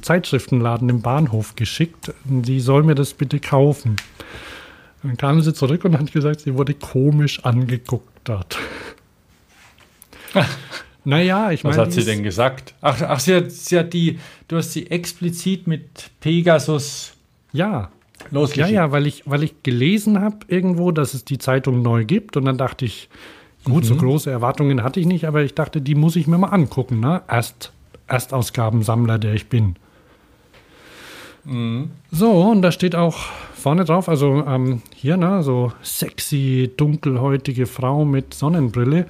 Zeitschriftenladen im Bahnhof geschickt. Sie soll mir das bitte kaufen. Dann kam sie zurück und hat gesagt, sie wurde komisch angeguckt dort. Naja, ich meine... Was hat sie denn gesagt? Ach du hast sie explizit mit Pegasus... Ja. Losgeschickt. Ja, weil ich gelesen habe irgendwo, dass es die Zeitung neu gibt. Und dann dachte ich, gut, so große Erwartungen hatte ich nicht, aber ich dachte, die muss ich mir mal angucken. Ne? Erstausgabensammler, der ich bin. Mhm. So, und da steht auch vorne drauf, also hier, ne, so sexy, dunkelhäutige Frau mit Sonnenbrille.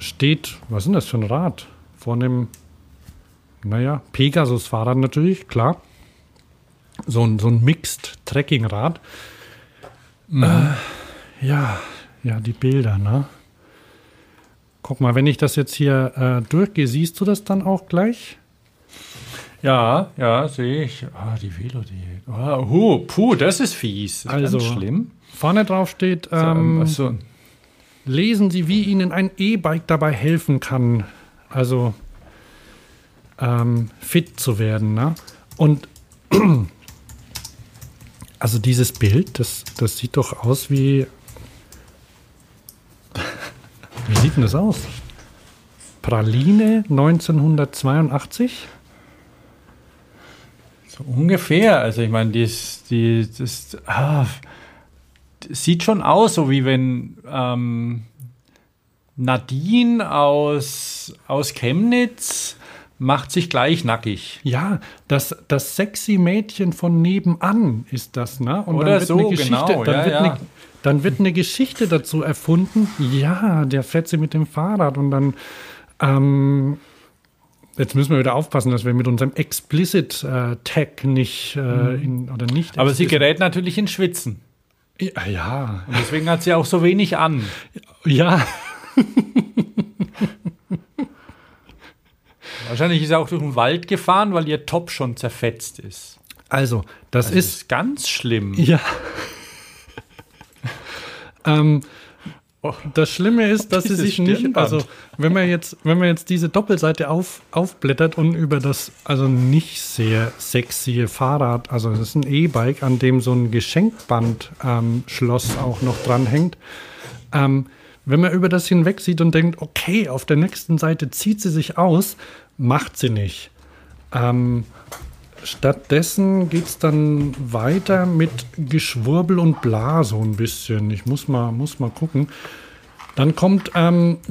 Steht, was ist denn das für ein Rad? Vor einem, naja, Pegasus-Fahrrad natürlich, klar. So ein Mixed-Trekking-Rad. Mhm. Ja, die Bilder, ne? Guck mal, wenn ich das jetzt hier durchgehe, siehst du das dann auch gleich? Ja, sehe ich. Ah, die Velo-Diät. Puh, das ist fies. Also, ganz schlimm. Vorne drauf steht, lesen Sie, wie Ihnen ein E-Bike dabei helfen kann, also fit zu werden, ne? Und also dieses Bild, das sieht doch aus wie... Wie sieht denn das aus? Praline 1982? So ungefähr. Also ich meine, das sieht schon aus, so wie wenn Nadine aus Chemnitz... macht sich gleich nackig. Ja, das sexy Mädchen von nebenan ist das, ne? Und oder dann so, genau. Dann wird eine Geschichte dazu erfunden. Ja, der fährt sie mit dem Fahrrad. Und dann, jetzt müssen wir wieder aufpassen, dass wir mit unserem Explicit-Tag nicht, oder nicht. Aber sie gerät natürlich in Schwitzen. Ja. Und deswegen hat sie auch so wenig an. Ja. Wahrscheinlich ist er auch durch den Wald gefahren, weil ihr Top schon zerfetzt ist. Also, das ist ganz schlimm. Ja. Das Schlimme ist, dass sie sich nicht... Also, wenn man jetzt diese Doppelseite aufblättert und über das also nicht sehr sexy Fahrrad, also es ist ein E-Bike, an dem so ein Geschenkband Schloss auch noch dranhängt, wenn man über das hinweg sieht und denkt, okay, auf der nächsten Seite zieht sie sich aus, macht sie nicht. Stattdessen geht es dann weiter mit Geschwurbel und Bla so ein bisschen. Ich muss mal gucken. Dann kommt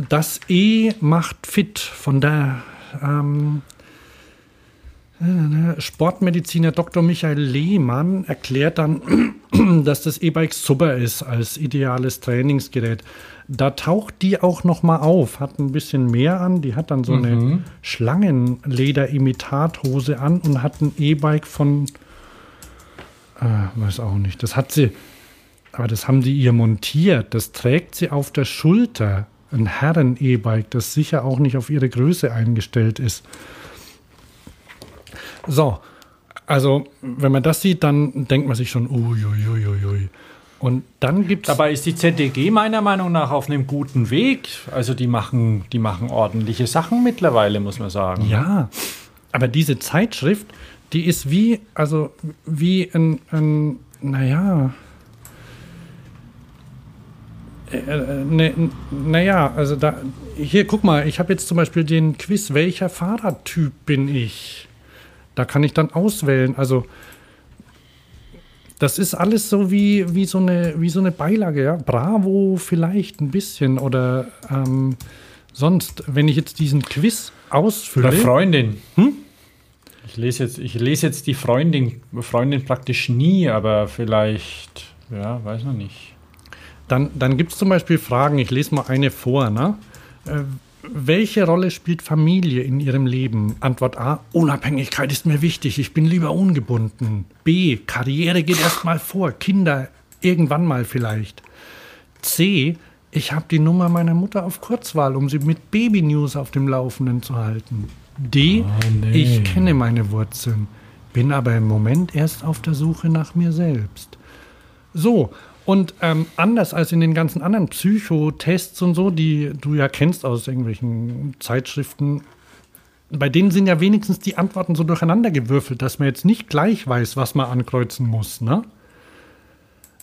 das E macht fit von der Sportmediziner Dr. Michael Lehmann erklärt dann, dass das E-Bike super ist als ideales Trainingsgerät. Da taucht die auch noch mal auf, hat ein bisschen mehr an. Die hat dann so eine Schlangenleder-Imitathose an und hat ein E-Bike von, weiß auch nicht, das hat sie, aber das haben die ihr montiert. Das trägt sie auf der Schulter, ein Herren-E-Bike, das sicher auch nicht auf ihre Größe eingestellt ist. So, also wenn man das sieht, dann denkt man sich schon, uiuiuiui. Und dann gibt's. Dabei ist die ZDG meiner Meinung nach auf einem guten Weg. Also die machen ordentliche Sachen mittlerweile, muss man sagen. Ja, aber diese Zeitschrift, die ist wie ein naja. Hier, guck mal, ich habe jetzt zum Beispiel den Quiz, welcher Fahrradtyp bin ich? Da kann ich dann auswählen. Also das ist alles so wie so eine Beilage. Ja? Bravo vielleicht ein bisschen oder sonst, wenn ich jetzt diesen Quiz ausfülle. Oder Freundin. Hm? Ich lese jetzt die Freundin praktisch nie, aber vielleicht, ja, weiß noch nicht. Dann gibt es zum Beispiel Fragen, ich lese mal eine vor, ne? Welche Rolle spielt Familie in ihrem Leben? Antwort A, Unabhängigkeit ist mir wichtig, ich bin lieber ungebunden. B, Karriere geht erstmal vor, Kinder irgendwann mal vielleicht. C, ich habe die Nummer meiner Mutter auf Kurzwahl, um sie mit Baby-News auf dem Laufenden zu halten. D, ich kenne meine Wurzeln, bin aber im Moment erst auf der Suche nach mir selbst. So. Und anders als in den ganzen anderen Psychotests und so, die du ja kennst aus irgendwelchen Zeitschriften, bei denen sind ja wenigstens die Antworten so durcheinander gewürfelt, dass man jetzt nicht gleich weiß, was man ankreuzen muss, ne?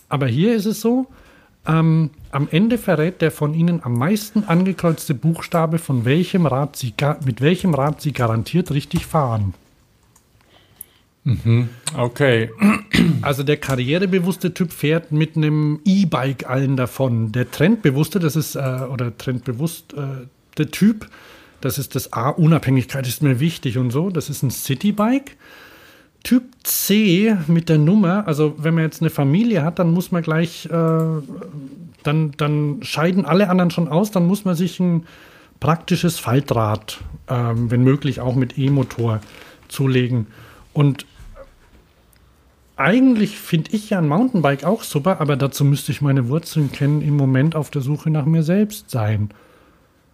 Aber hier ist es so, am Ende verrät der von ihnen am meisten angekreuzte Buchstabe, mit welchem Rad sie garantiert richtig fahren. Mhm. Okay. Also der karrierebewusste Typ fährt mit einem E-Bike allen davon. Der trendbewusste, der Typ, das ist das A, Unabhängigkeit ist mir wichtig und so, das ist ein Citybike. Typ C mit der Nummer, also wenn man jetzt eine Familie hat, dann muss man gleich, dann scheiden alle anderen schon aus, dann muss man sich ein praktisches Faltrad, wenn möglich auch mit E-Motor zulegen. Und eigentlich finde ich ja ein Mountainbike auch super, aber dazu müsste ich meine Wurzeln kennen, im Moment auf der Suche nach mir selbst sein.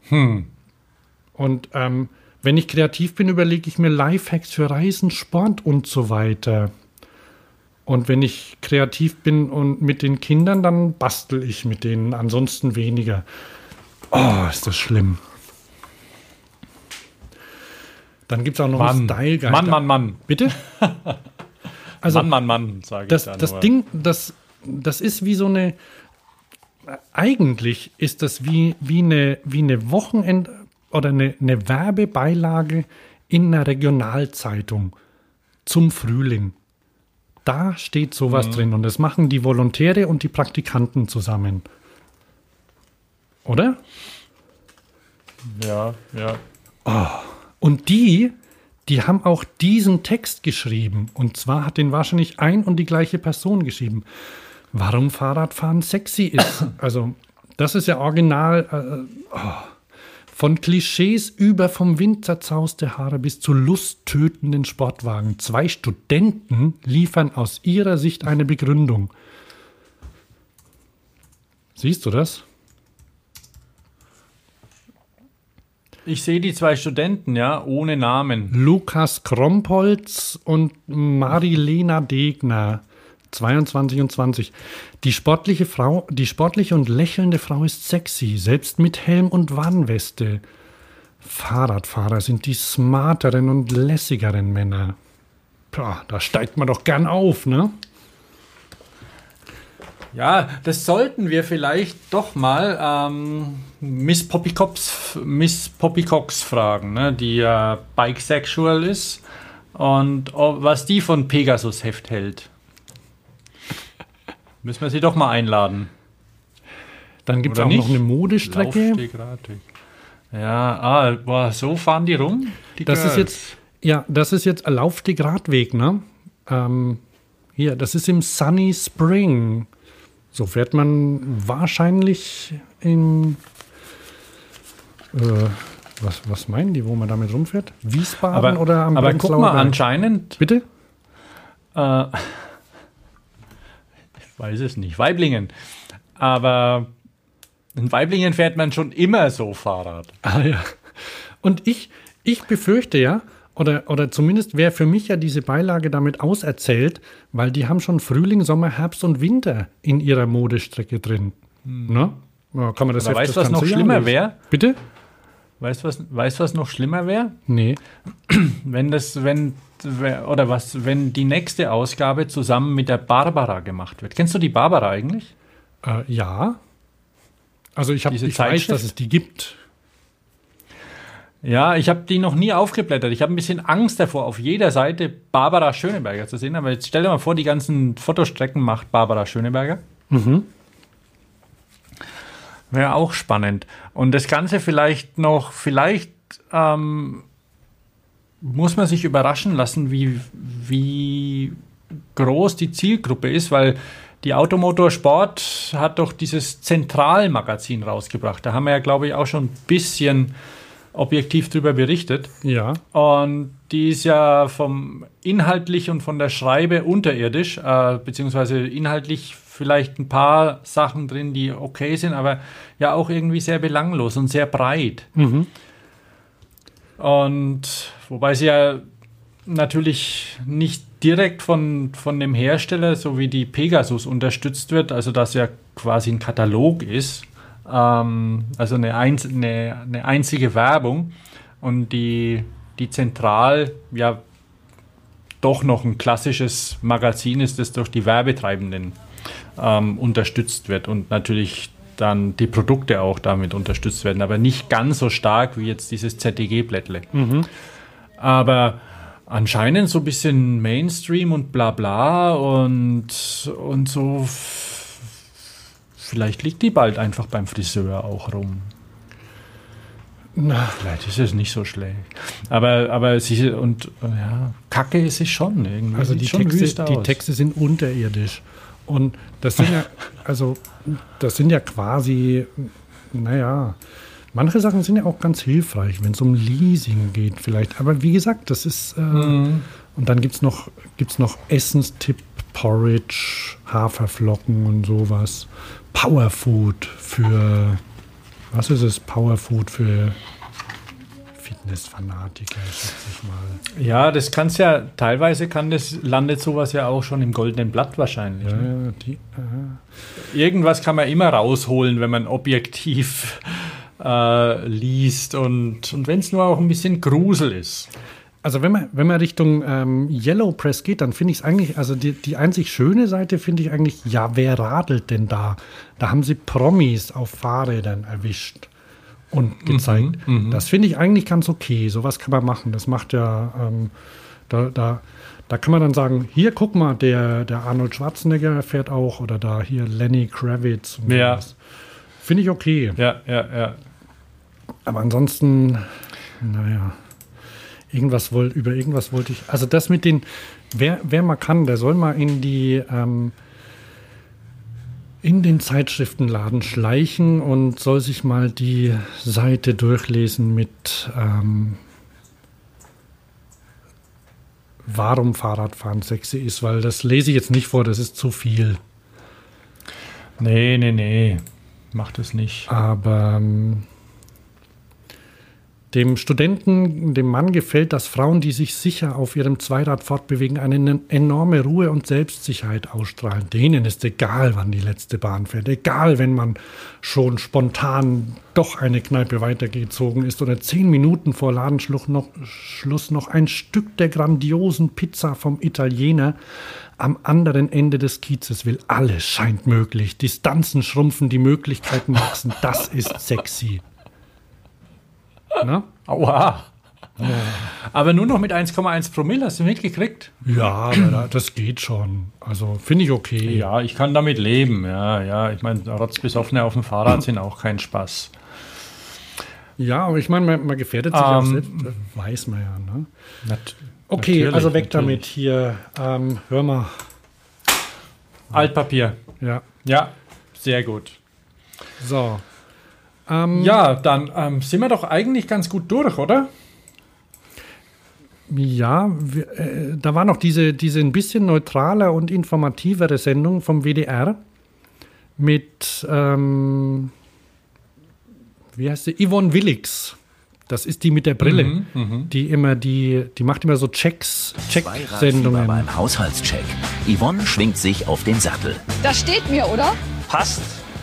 Und wenn ich kreativ bin, überlege ich mir Lifehacks für Reisen, Sport und so weiter. Und wenn ich kreativ bin und mit den Kindern, dann bastel ich mit denen, ansonsten weniger. Oh, ist das schlimm. Dann gibt es auch noch einen Style Guide. Mann. Bitte? Also Mann, sage ich dann. Das Ding, das ist wie so eine, eigentlich ist das wie eine Wochenend- oder eine Werbebeilage in einer Regionalzeitung zum Frühling. Da steht sowas drin und das machen die Volontäre und die Praktikanten zusammen. Oder? Ja. Oh. Und die haben auch diesen Text geschrieben. Und zwar hat den wahrscheinlich ein und die gleiche Person geschrieben. Warum Fahrradfahren sexy ist. Also das ist ja original. Von Klischees über vom Wind zerzauste Haare bis zu lusttötenden Sportwagen. 2 Studenten liefern aus ihrer Sicht eine Begründung. Siehst du das? Ich sehe die 2 Studenten, ja, ohne Namen. Lukas Krompolz und Marilena Degner, 22 und 20. Die sportliche und lächelnde Frau ist sexy, selbst mit Helm und Warnweste. Fahrradfahrer sind die smarteren und lässigeren Männer. Pah, da steigt man doch gern auf, ne? Ja, das sollten wir vielleicht doch mal Miss Poppycox fragen, ne? Die ja bisexual ist und was die von Pegasus Heft hält. Müssen wir sie doch mal einladen. Dann gibt es auch noch eine Modestrecke. Ja, boah, so fahren die rum. Die das Girls. Ist jetzt, ja, das ist jetzt ein Laufsteg-Radweg, ne? Hier, das ist im Sunny Spring. So fährt man wahrscheinlich in. Was meinen die, wo man damit rumfährt? Wiesbaden oder am Berg? Aber guck mal, anscheinend. Bitte? Ich weiß es nicht. Weiblingen. Aber in Weiblingen fährt man schon immer so Fahrrad. Ah ja. Und ich befürchte ja, oder zumindest wäre für mich ja diese Beilage damit auserzählt, weil die haben schon Frühling, Sommer, Herbst und Winter in ihrer Modestrecke drin. Ne? Ja, kann man das jetzt, weißt du, was noch schlimmer wäre? Bitte? Weißt du, was noch schlimmer wäre? Nee. Wenn die nächste Ausgabe zusammen mit der Barbara gemacht wird. Kennst du die Barbara eigentlich? Ja. Also ich weiß, dass es die gibt. Ja, ich habe die noch nie aufgeblättert. Ich habe ein bisschen Angst davor, auf jeder Seite Barbara Schöneberger zu sehen. Aber jetzt stell dir mal vor, die ganzen Fotostrecken macht Barbara Schöneberger. Mhm. Wäre auch spannend. Und das Ganze vielleicht muss man sich überraschen lassen, wie groß die Zielgruppe ist, weil die Automotorsport hat doch dieses Zentralmagazin rausgebracht. Da haben wir ja, glaube ich, auch schon ein bisschen objektiv drüber berichtet. Ja. Und die ist ja vom inhaltlich und von der Schreibe unterirdisch, beziehungsweise inhaltlich vielleicht ein paar Sachen drin, die okay sind, aber ja auch irgendwie sehr belanglos und sehr breit. Mhm. Und wobei sie ja natürlich nicht direkt von dem Hersteller, so wie die Pegasus, unterstützt wird, also dass ja quasi ein Katalog ist, also eine einzige Werbung und die Zentral ja doch noch ein klassisches Magazin ist, das durch die Werbetreibenden unterstützt wird und natürlich dann die Produkte auch damit unterstützt werden, aber nicht ganz so stark wie jetzt dieses ZDG-Blättle. Mhm. Aber anscheinend so ein bisschen Mainstream und bla bla und so. Vielleicht liegt die bald einfach beim Friseur auch rum. Na, vielleicht ist es nicht so schlecht. Aber sie, und ja, kacke ist sie schon irgendwie. Also die Texte sind unterirdisch. Und das sind ja, quasi, naja, manche Sachen sind ja auch ganz hilfreich, wenn es um Leasing geht vielleicht. Aber wie gesagt, das ist, und dann gibt's noch Essenstipp, Porridge, Haferflocken und sowas. Powerfood für, was ist es? Powerfood für Fitnessfanatiker, schätze ich mal. Ja, das kann's ja, teilweise landet sowas ja auch schon im goldenen Blatt wahrscheinlich. Ja, ne? Irgendwas kann man immer rausholen, wenn man objektiv liest und wenn es nur auch ein bisschen Grusel ist. Also wenn man Richtung Yellow Press geht, dann finde ich es eigentlich, also die einzig schöne Seite finde ich eigentlich, ja, wer radelt denn da? Da haben sie Promis auf Fahrrädern erwischt und gezeigt. Mhm, das finde ich eigentlich ganz okay. Sowas kann man machen. Das macht ja, da kann man dann sagen, hier, guck mal, der Arnold Schwarzenegger fährt auch, oder da hier Lenny Kravitz und sowas. Finde ich okay. Ja. Aber ansonsten, naja, über irgendwas wollte ich. Also das mit den, wer mal kann, der soll mal in den Zeitschriftenladen schleichen und soll sich mal die Seite durchlesen mit warum Fahrradfahren sexy ist, weil das lese ich jetzt nicht vor, das ist zu viel. Nee. Macht es nicht. Aber dem Studenten, dem Mann gefällt, dass Frauen, die sich sicher auf ihrem Zweirad fortbewegen, eine enorme Ruhe und Selbstsicherheit ausstrahlen. Denen ist egal, wann die letzte Bahn fährt. Egal, wenn man schon spontan doch eine Kneipe weitergezogen ist oder 10 Minuten vor Ladenschluss noch ein Stück der grandiosen Pizza vom Italiener am anderen Ende des Kiezes will. Alles scheint möglich. Distanzen schrumpfen, die Möglichkeiten wachsen. Das ist sexy. Na? Aua. Aber nur noch mit 1,1 Promille hast du mitgekriegt? Ja, das geht schon. Also finde ich okay. Ja, ich kann damit leben. Ja. Ich meine, Rotzbesoffene auf dem Fahrrad sind auch kein Spaß. Ja, aber ich meine, man gefährdet sich auch selbst. Das weiß man ja. Ne? Okay, also weg damit hier. Hör mal. Altpapier. Ja, sehr gut. So. Dann sind wir doch eigentlich ganz gut durch, oder? Ja, da war noch diese ein bisschen neutraler und informativere Sendung vom WDR mit, wie heißt sie, Yvonne Willix. Das ist die mit der Brille, die immer die macht immer so Check-Sendungen. Beim Haushaltscheck. Yvonne schwingt sich auf den Sattel. Das steht mir, oder? Passt.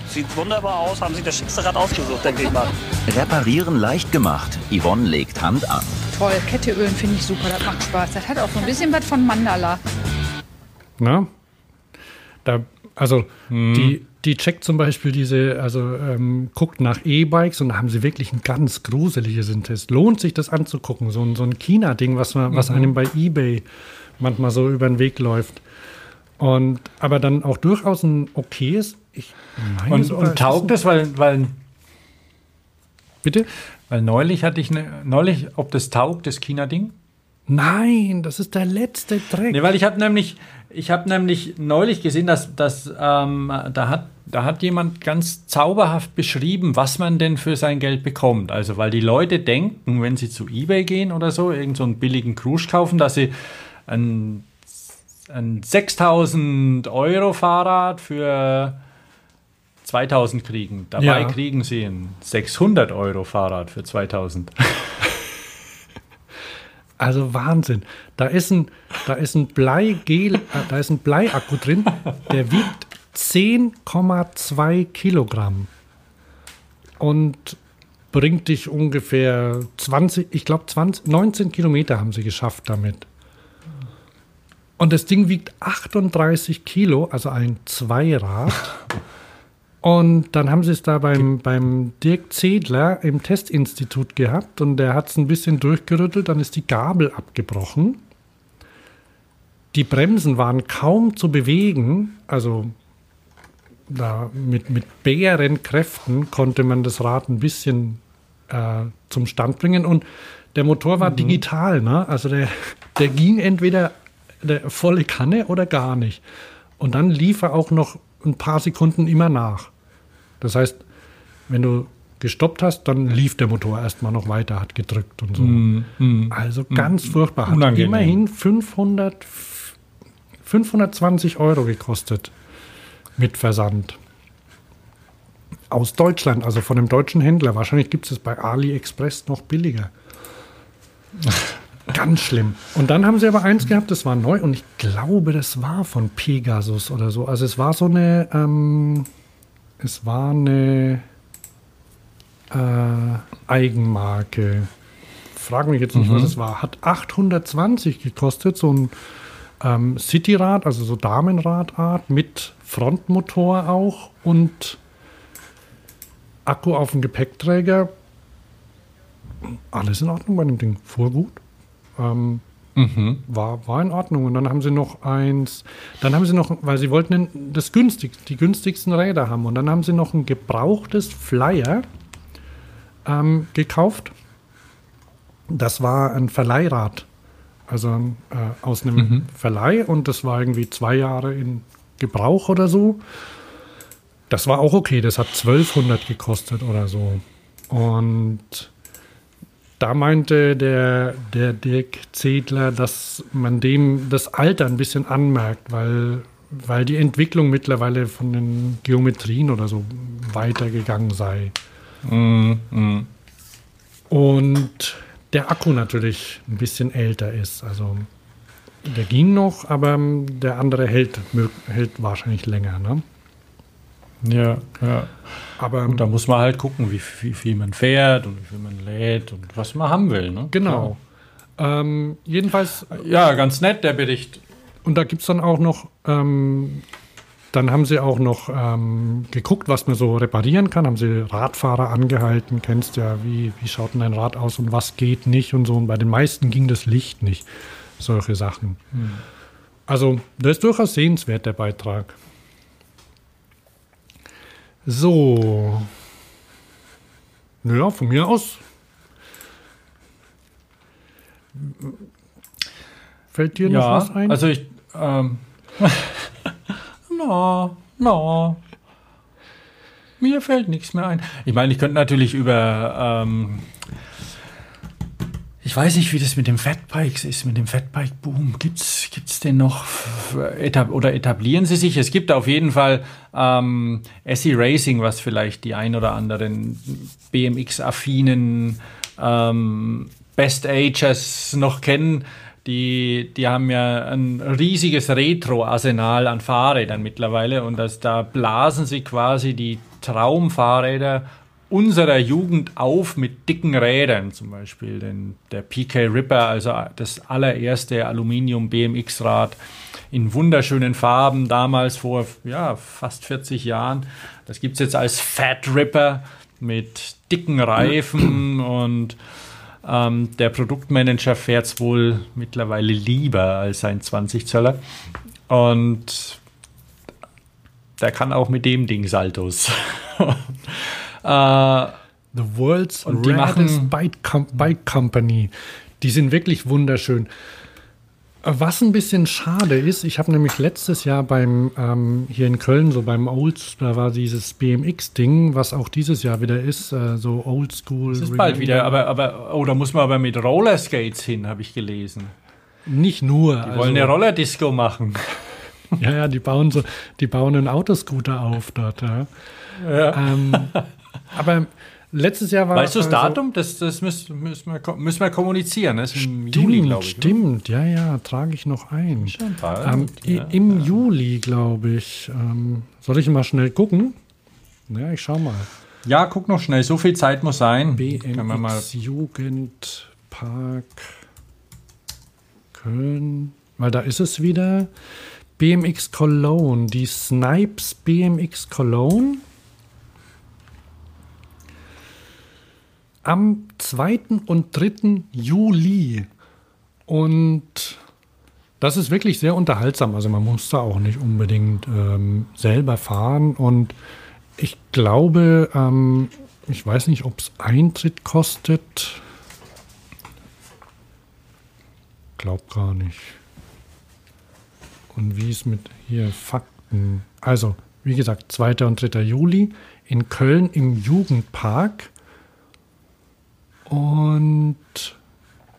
Sieht wunderbar aus, haben Sie das schickste Rad ausgesucht, denke ich mal. Reparieren leicht gemacht. Yvonne legt Hand an. Toll, Kette ölen finde ich super, das macht Spaß. Das hat auch so ein bisschen was von Mandala. Na? Die checkt zum Beispiel guckt nach E-Bikes und da haben sie wirklich ein ganz gruseliges Test. Lohnt sich das anzugucken, so ein China-Ding, was einem bei eBay manchmal so über den Weg läuft. Aber dann auch durchaus ein okayes. Und taugt das, weil bitte? Weil neulich hatte ich ob das taugt, das China-Ding? Nein, das ist der letzte Dreck. Nee, weil ich habe nämlich neulich gesehen, dass da hat jemand ganz zauberhaft beschrieben, was man denn für sein Geld bekommt. Also, weil die Leute denken, wenn sie zu eBay gehen oder so, irgend so einen billigen Krusch kaufen, dass sie ein 6.000 € Fahrrad für 2.000 kriegen. Dabei kriegen sie ein 600 € Fahrrad für 2.000. Also Wahnsinn. Da ist ein Bleiakku drin, der wiegt 10,2 Kilogramm und bringt dich ungefähr 19 Kilometer haben sie geschafft damit. Und das Ding wiegt 38 Kilo, also ein Zweirad. Und dann haben sie es da beim Dirk Zedler im Testinstitut gehabt und der hat es ein bisschen durchgerüttelt, dann ist die Gabel abgebrochen. Die Bremsen waren kaum zu bewegen, also da mit Bärenkräften konnte man das Rad ein bisschen zum Stand bringen und der Motor war digital, ne? Also der ging entweder volle Kanne oder gar nicht. Und dann lief er auch noch ein paar Sekunden immer nach. Das heißt, wenn du gestoppt hast, dann lief der Motor erstmal noch weiter, hat gedrückt und so. Also ganz furchtbar. Hat unangenehm. Immerhin 520 € gekostet mit Versand. Aus Deutschland, also von einem deutschen Händler. Wahrscheinlich gibt es es bei AliExpress noch billiger. Ganz schlimm. Und dann haben sie aber eins gehabt, das war neu und ich glaube, das war von Pegasus oder so. Also es war so eine, Eigenmarke. Frag mich jetzt nicht, was es war. Hat 820 gekostet, so ein Cityrad, also so Damenradart mit Frontmotor auch und Akku auf dem Gepäckträger. Alles in Ordnung bei dem Ding. Fuhr gut. War in Ordnung. Und dann haben sie noch weil sie wollten die günstigsten Räder haben. Und dann haben sie noch ein gebrauchtes Flyer gekauft. Das war ein Verleihrad. Also aus einem Verleih. Und das war irgendwie 2 Jahre in Gebrauch oder so. Das war auch okay. Das hat 1200 gekostet oder so. Und da meinte der Dirk Zedler, dass man dem das Alter ein bisschen anmerkt, weil die Entwicklung mittlerweile von den Geometrien oder so weitergegangen sei. Und der Akku natürlich ein bisschen älter ist. Also der ging noch, aber der andere hält wahrscheinlich länger, ne? Ja. Aber und da muss man halt gucken, wie viel man fährt und wie viel man lädt und was man haben will, ne? Genau. Ja. Jedenfalls. Ja, ganz nett, der Bericht. Und da gibt es dann auch noch Dann haben sie auch noch geguckt, was man so reparieren kann. Haben sie Radfahrer angehalten. Kennst ja, wie schaut denn ein Rad aus und was geht nicht und so. Und bei den meisten ging das Licht nicht. Solche Sachen. Mhm. Also, da ist durchaus sehenswert, der Beitrag. So. Naja, von mir aus. Fällt dir noch was ein? Also ich... No. Mir fällt nichts mehr ein. Ich meine, ich könnte natürlich über... ich weiß nicht, wie das mit dem Fatbikes ist, mit dem Fatbike-Boom. Gibt's den noch oder etablieren sie sich? Es gibt auf jeden Fall SE Racing, was vielleicht die ein oder anderen BMX-affinen Best-Agers noch kennen. Die haben ja ein riesiges Retro-Arsenal an Fahrrädern mittlerweile und da blasen sie quasi die Traumfahrräder unserer Jugend auf mit dicken Rädern, zum Beispiel der PK Ripper, also das allererste Aluminium-BMX-Rad in wunderschönen Farben, damals vor fast 40 Jahren. Das gibt es jetzt als Fat Ripper mit dicken Reifen und der Produktmanager fährt es wohl mittlerweile lieber als sein 20-Zöller. Und der kann auch mit dem Ding Saltos. The World's Raddest Bike Company. Die sind wirklich wunderschön. Was ein bisschen schade ist, ich habe nämlich letztes Jahr hier in Köln, so beim Old, da war dieses BMX-Ding, was auch dieses Jahr wieder ist, so Oldschool. Das ist bald wieder, aber da muss man aber mit Rollerskates hin, habe ich gelesen. Nicht nur. Die wollen eine Rollerdisco machen. Ja, die bauen einen Autoscooter auf dort, ja. Ja. Aber letztes Jahr war... Weißt du das Datum? Das müssen wir kommunizieren. Das ist im Juli, glaube ich. Stimmt, oder? Ja, trage ich noch ein. Schon bald, im Juli, glaube ich. Soll ich mal schnell gucken? Ja, ich schau mal. Ja, guck noch schnell. So viel Zeit muss sein. BMX Jugendpark Köln. Weil da ist es wieder. BMX Cologne. Die Snipes BMX Cologne. Am 2. und 3. Juli. Und das ist wirklich sehr unterhaltsam. Also man muss da auch nicht unbedingt selber fahren. Und ich glaube, ich weiß nicht, ob es Eintritt kostet. Glaub gar nicht. Und wie es mit hier Fakten. Also, wie gesagt, 2. und 3. Juli in Köln im Jugendpark. Und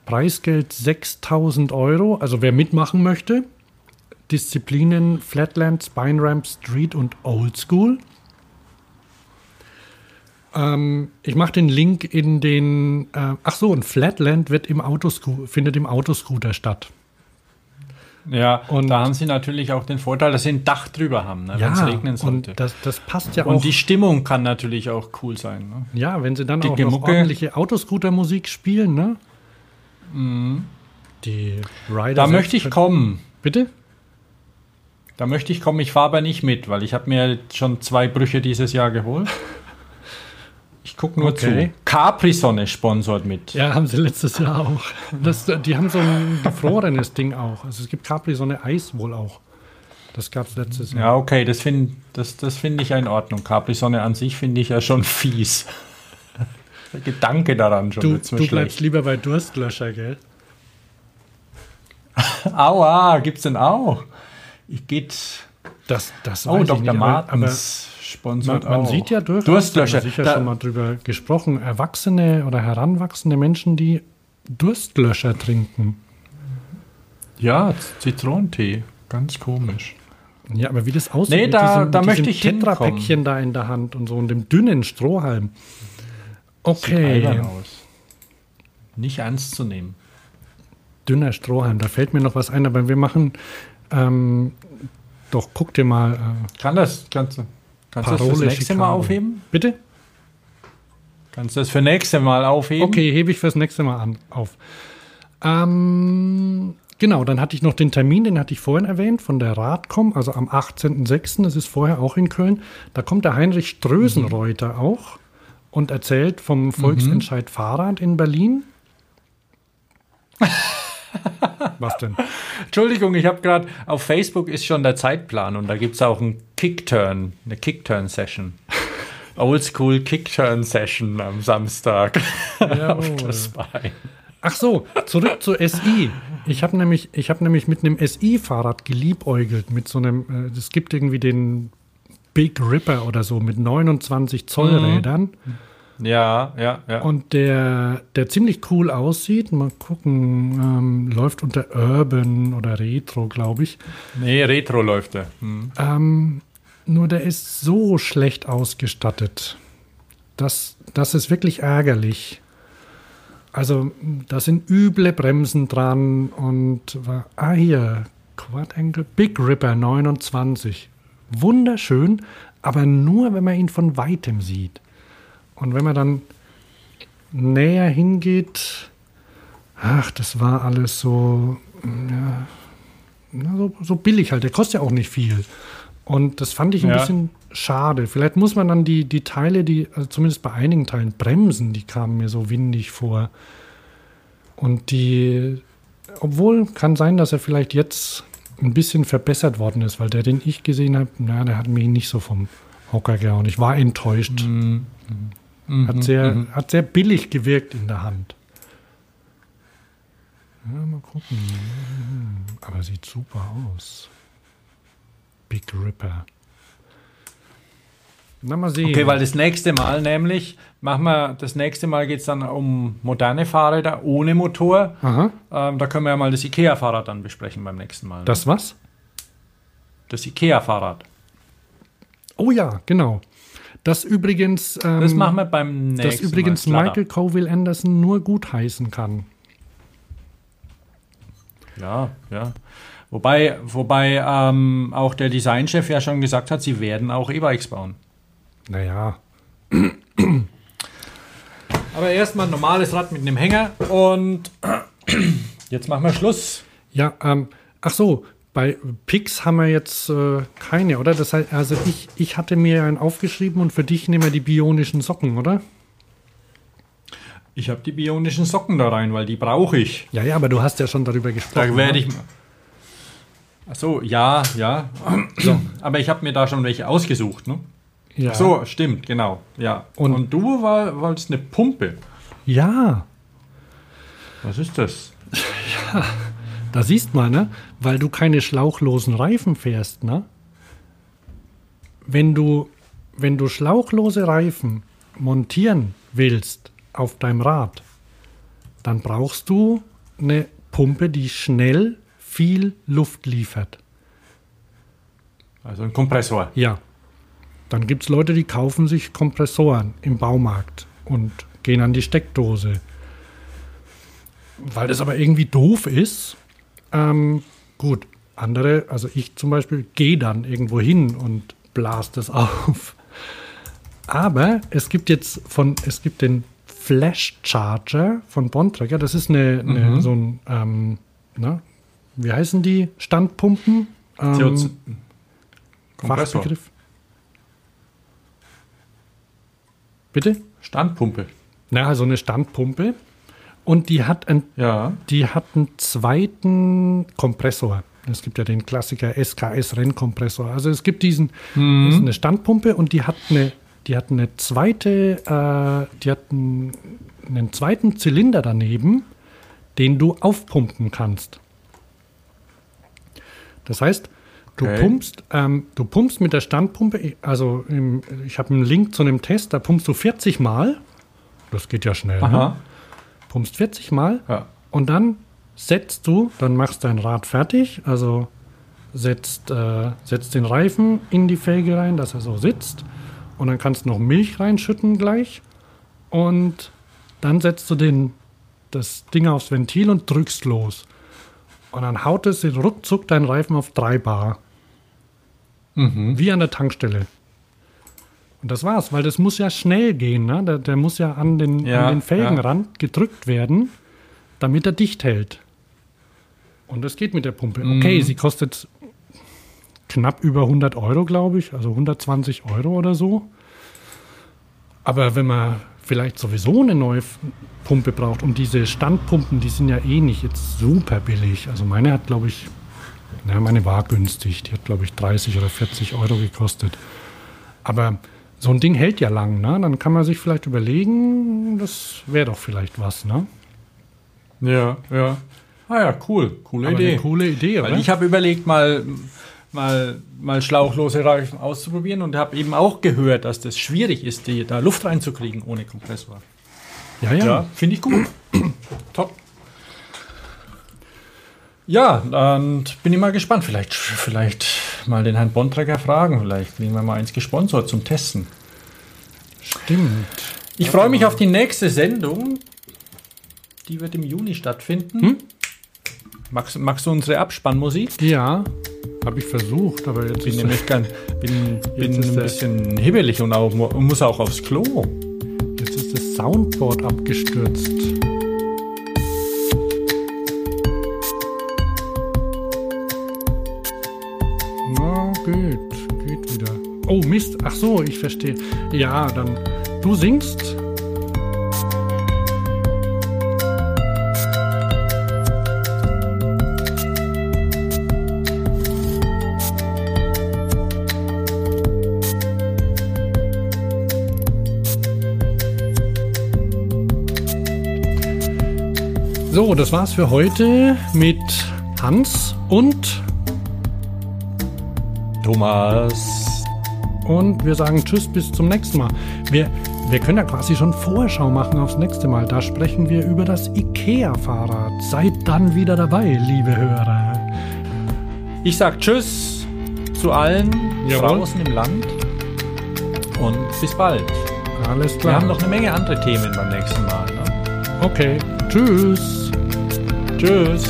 Preisgeld 6.000 €. Also wer mitmachen möchte, Disziplinen Flatland, Spine Ramp, Street und Oldschool. Ich mache den Link in den... und Flatland findet im Autoscooter statt. Ja, und da haben sie natürlich auch den Vorteil, dass sie ein Dach drüber haben, ne, wenn es regnen sollte. Und das passt ja auch. Und die Stimmung kann natürlich auch cool sein. Ne? Ja, wenn sie dann die auch noch ordentliche Autoscooter-Musik spielen. Ne? Mhm. Die Rider. Da möchte ich kommen. Bitte? Da möchte ich kommen, ich fahre aber nicht mit, weil ich habe mir schon 2 Brüche dieses Jahr geholt. Ich gucke nur zu. Capri-Sonne sponsort mit. Ja, haben sie letztes Jahr auch. Die haben so ein gefrorenes Ding auch. Also es gibt Capri-Sonne-Eis wohl auch. Das gab es letztes Jahr. Ja, okay, das finde ich in Ordnung. Capri-Sonne an sich finde ich ja schon fies. Der Gedanke daran schon wird's mir schlecht. Du bleibst lieber bei Durstlöscher, gell? Aua, gibt's denn auch? Ich geht... Das weiß Dr. ich nicht, Martens. Man sieht ja durchaus, Durstlöscher. Da haben wir sicher schon mal drüber gesprochen, erwachsene oder heranwachsende Menschen, die Durstlöscher trinken. Ja, Zitronentee, ganz komisch. Ja, aber wie das aussieht, nee, mit diesem Tetra-Päckchen da in der Hand und so und dem dünnen Strohhalm. Okay. Sieht aus. Nicht ernst zu nehmen. Dünner Strohhalm, da fällt mir noch was ein, aber wir machen, doch, guck dir mal. Kannst du das fürs nächste Mal aufheben? Bitte? Kannst du das für nächste Mal aufheben? Okay, hebe ich fürs nächste Mal auf. Genau, dann hatte ich noch den Termin, den hatte ich vorhin erwähnt, von der Radcom, also am 18.06., das ist vorher auch in Köln. Da kommt der Heinrich Strösenreuter auch und erzählt vom Volksentscheid Fahrrad in Berlin. Was denn? Entschuldigung, ich habe gerade, auf Facebook ist schon der Zeitplan und da gibt es auch einen Kickturn, eine Kickturn-Session. Oldschool Kickturn-Session am Samstag auf das Bein. Ach so, zurück zur SI. Ich habe nämlich mit einem SI-Fahrrad geliebäugelt, mit so einem, es gibt irgendwie den Big Ripper oder so mit 29 Zoll Rädern. Ja. Und der ziemlich cool aussieht, mal gucken, läuft unter Urban oder Retro, glaube ich. Nee, Retro läuft er. Nur der ist so schlecht ausgestattet. Das ist wirklich ärgerlich. Also da sind üble Bremsen dran und hier, Quad-Angle, Big Ripper 29. Wunderschön, aber nur, wenn man ihn von Weitem sieht. Und wenn man dann näher hingeht, das war alles so, so billig halt. Der kostet ja auch nicht viel. Und das fand ich ein bisschen schade. Vielleicht muss man dann die Teile, also zumindest bei einigen Teilen, bremsen, die kamen mir so windig vor. Und obwohl kann sein, dass er vielleicht jetzt ein bisschen verbessert worden ist, weil der, den ich gesehen habe, der hat mich nicht so vom Hocker gehauen. Ich war enttäuscht. Hat sehr billig gewirkt in der Hand. Ja, mal gucken. Aber sieht super aus. Big Ripper. Na, mal sehen. Okay, weil das nächste Mal nämlich, geht es dann um moderne Fahrräder ohne Motor. Da können wir ja mal das IKEA-Fahrrad dann besprechen beim nächsten Mal. Ne? Das was? Das IKEA-Fahrrad. Oh ja, genau. Das übrigens, das machen wir beim nächsten Mal. Das übrigens Michael Colville-Andersen nur gutheißen kann. Ja. Wobei auch der Designchef ja schon gesagt hat, sie werden auch E-Bikes bauen. Naja. Aber erstmal ein normales Rad mit einem Hänger und jetzt machen wir Schluss. Ja, ach so, bei Picks haben wir jetzt keine, oder? Das heißt, also ich hatte mir einen aufgeschrieben und für dich nehmen wir die bionischen Socken, oder? Ich habe die bionischen Socken da rein, weil die brauche ich. Ja, aber du hast ja schon darüber gesprochen. Da werde ich... Ach so, ja. So. Aber ich habe mir da schon welche ausgesucht, ne? Ja. Ach so, stimmt, genau. Ja. Und du wolltest eine Pumpe. Ja. Was ist das? Ja, da siehst man, ne? Weil du keine schlauchlosen Reifen fährst, ne? Wenn du schlauchlose Reifen montieren willst auf deinem Rad, dann brauchst du eine Pumpe, die schnell viel Luft liefert. Also ein Kompressor. Ja. Dann gibt es Leute, die kaufen sich Kompressoren im Baumarkt und gehen an die Steckdose. Weil das aber irgendwie doof ist, gut, andere, also ich zum Beispiel, gehe dann irgendwo hin und blase das auf. Aber es gibt jetzt den Flash Charger von Bontrager, das ist eine so ein, wie heißen die Standpumpen? Kompressor. Fachbegriff. Bitte? Standpumpe. So eine Standpumpe. Und die hat einen zweiten Kompressor. Es gibt ja den Klassiker SKS-Rennkompressor. Also es gibt diesen, das ist eine Standpumpe und die hat einen zweiten Zylinder daneben, den du aufpumpen kannst. Das heißt, du pumpst mit der Standpumpe, also ich habe einen Link zu einem Test, da pumpst du 40 Mal, das geht ja schnell, ne? Pumpst 40 Mal und dann machst dein Rad fertig, also setzt den Reifen in die Felge rein, dass er so sitzt und dann kannst du noch Milch reinschütten gleich und dann setzt du das Ding aufs Ventil und drückst los. Und dann haut es ruckzuck deinen Reifen auf 3 bar. Wie an der Tankstelle. Und das war's, weil das muss ja schnell gehen. Ne? Der muss ja an den Felgenrand gedrückt werden, damit er dicht hält. Und das geht mit der Pumpe. Okay, sie kostet knapp über 100 Euro, glaube ich. Also 120 Euro oder so. Aber wenn man vielleicht sowieso eine neue Pumpe braucht, und diese Standpumpen, die sind ja eh nicht jetzt super billig. Also meine hat, glaube ich, meine war günstig. Die hat, glaube ich, 30 oder 40 Euro gekostet. Aber so ein Ding hält ja lang, ne? Dann kann man sich vielleicht überlegen, das wäre doch vielleicht was, ne? Ja, ja. Ah ja, cool. Coole Idee, oder? Weil ich habe überlegt, mal schlauchlose Reifen auszuprobieren und habe eben auch gehört, dass das schwierig ist, die da Luft reinzukriegen ohne Kompressor. Ja, ja. Ja, finde ich gut. Top. Ja, dann bin ich mal gespannt. Vielleicht mal den Herrn Bontrager fragen. Vielleicht kriegen wir mal eins gesponsert zum Testen. Stimmt. Ich freue mich auf die nächste Sendung. Die wird im Juni stattfinden. Magst du unsere Abspannmusik? Ja, habe ich versucht, aber jetzt bin ein bisschen hibbelig und muss auch aufs Klo. Jetzt ist das Soundboard abgestürzt. Na, geht wieder. Oh Mist, ach so, ich verstehe. Ja, dann du singst. So, das war's für heute mit Hans und Thomas. Und wir sagen tschüss, bis zum nächsten Mal. Wir können ja quasi schon Vorschau machen aufs nächste Mal. Da sprechen wir über das IKEA-Fahrrad. Seid dann wieder dabei, liebe Hörer. Ich sag tschüss zu allen draußen im Land und bis bald. Alles klar. Wir haben noch eine Menge andere Themen beim nächsten Mal. Ne? Okay. Tschüss. Tschüss.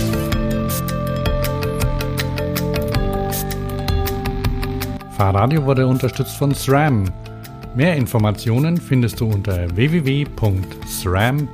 Fahrradio wurde unterstützt von SRAM. Mehr Informationen findest du unter www.sram.com.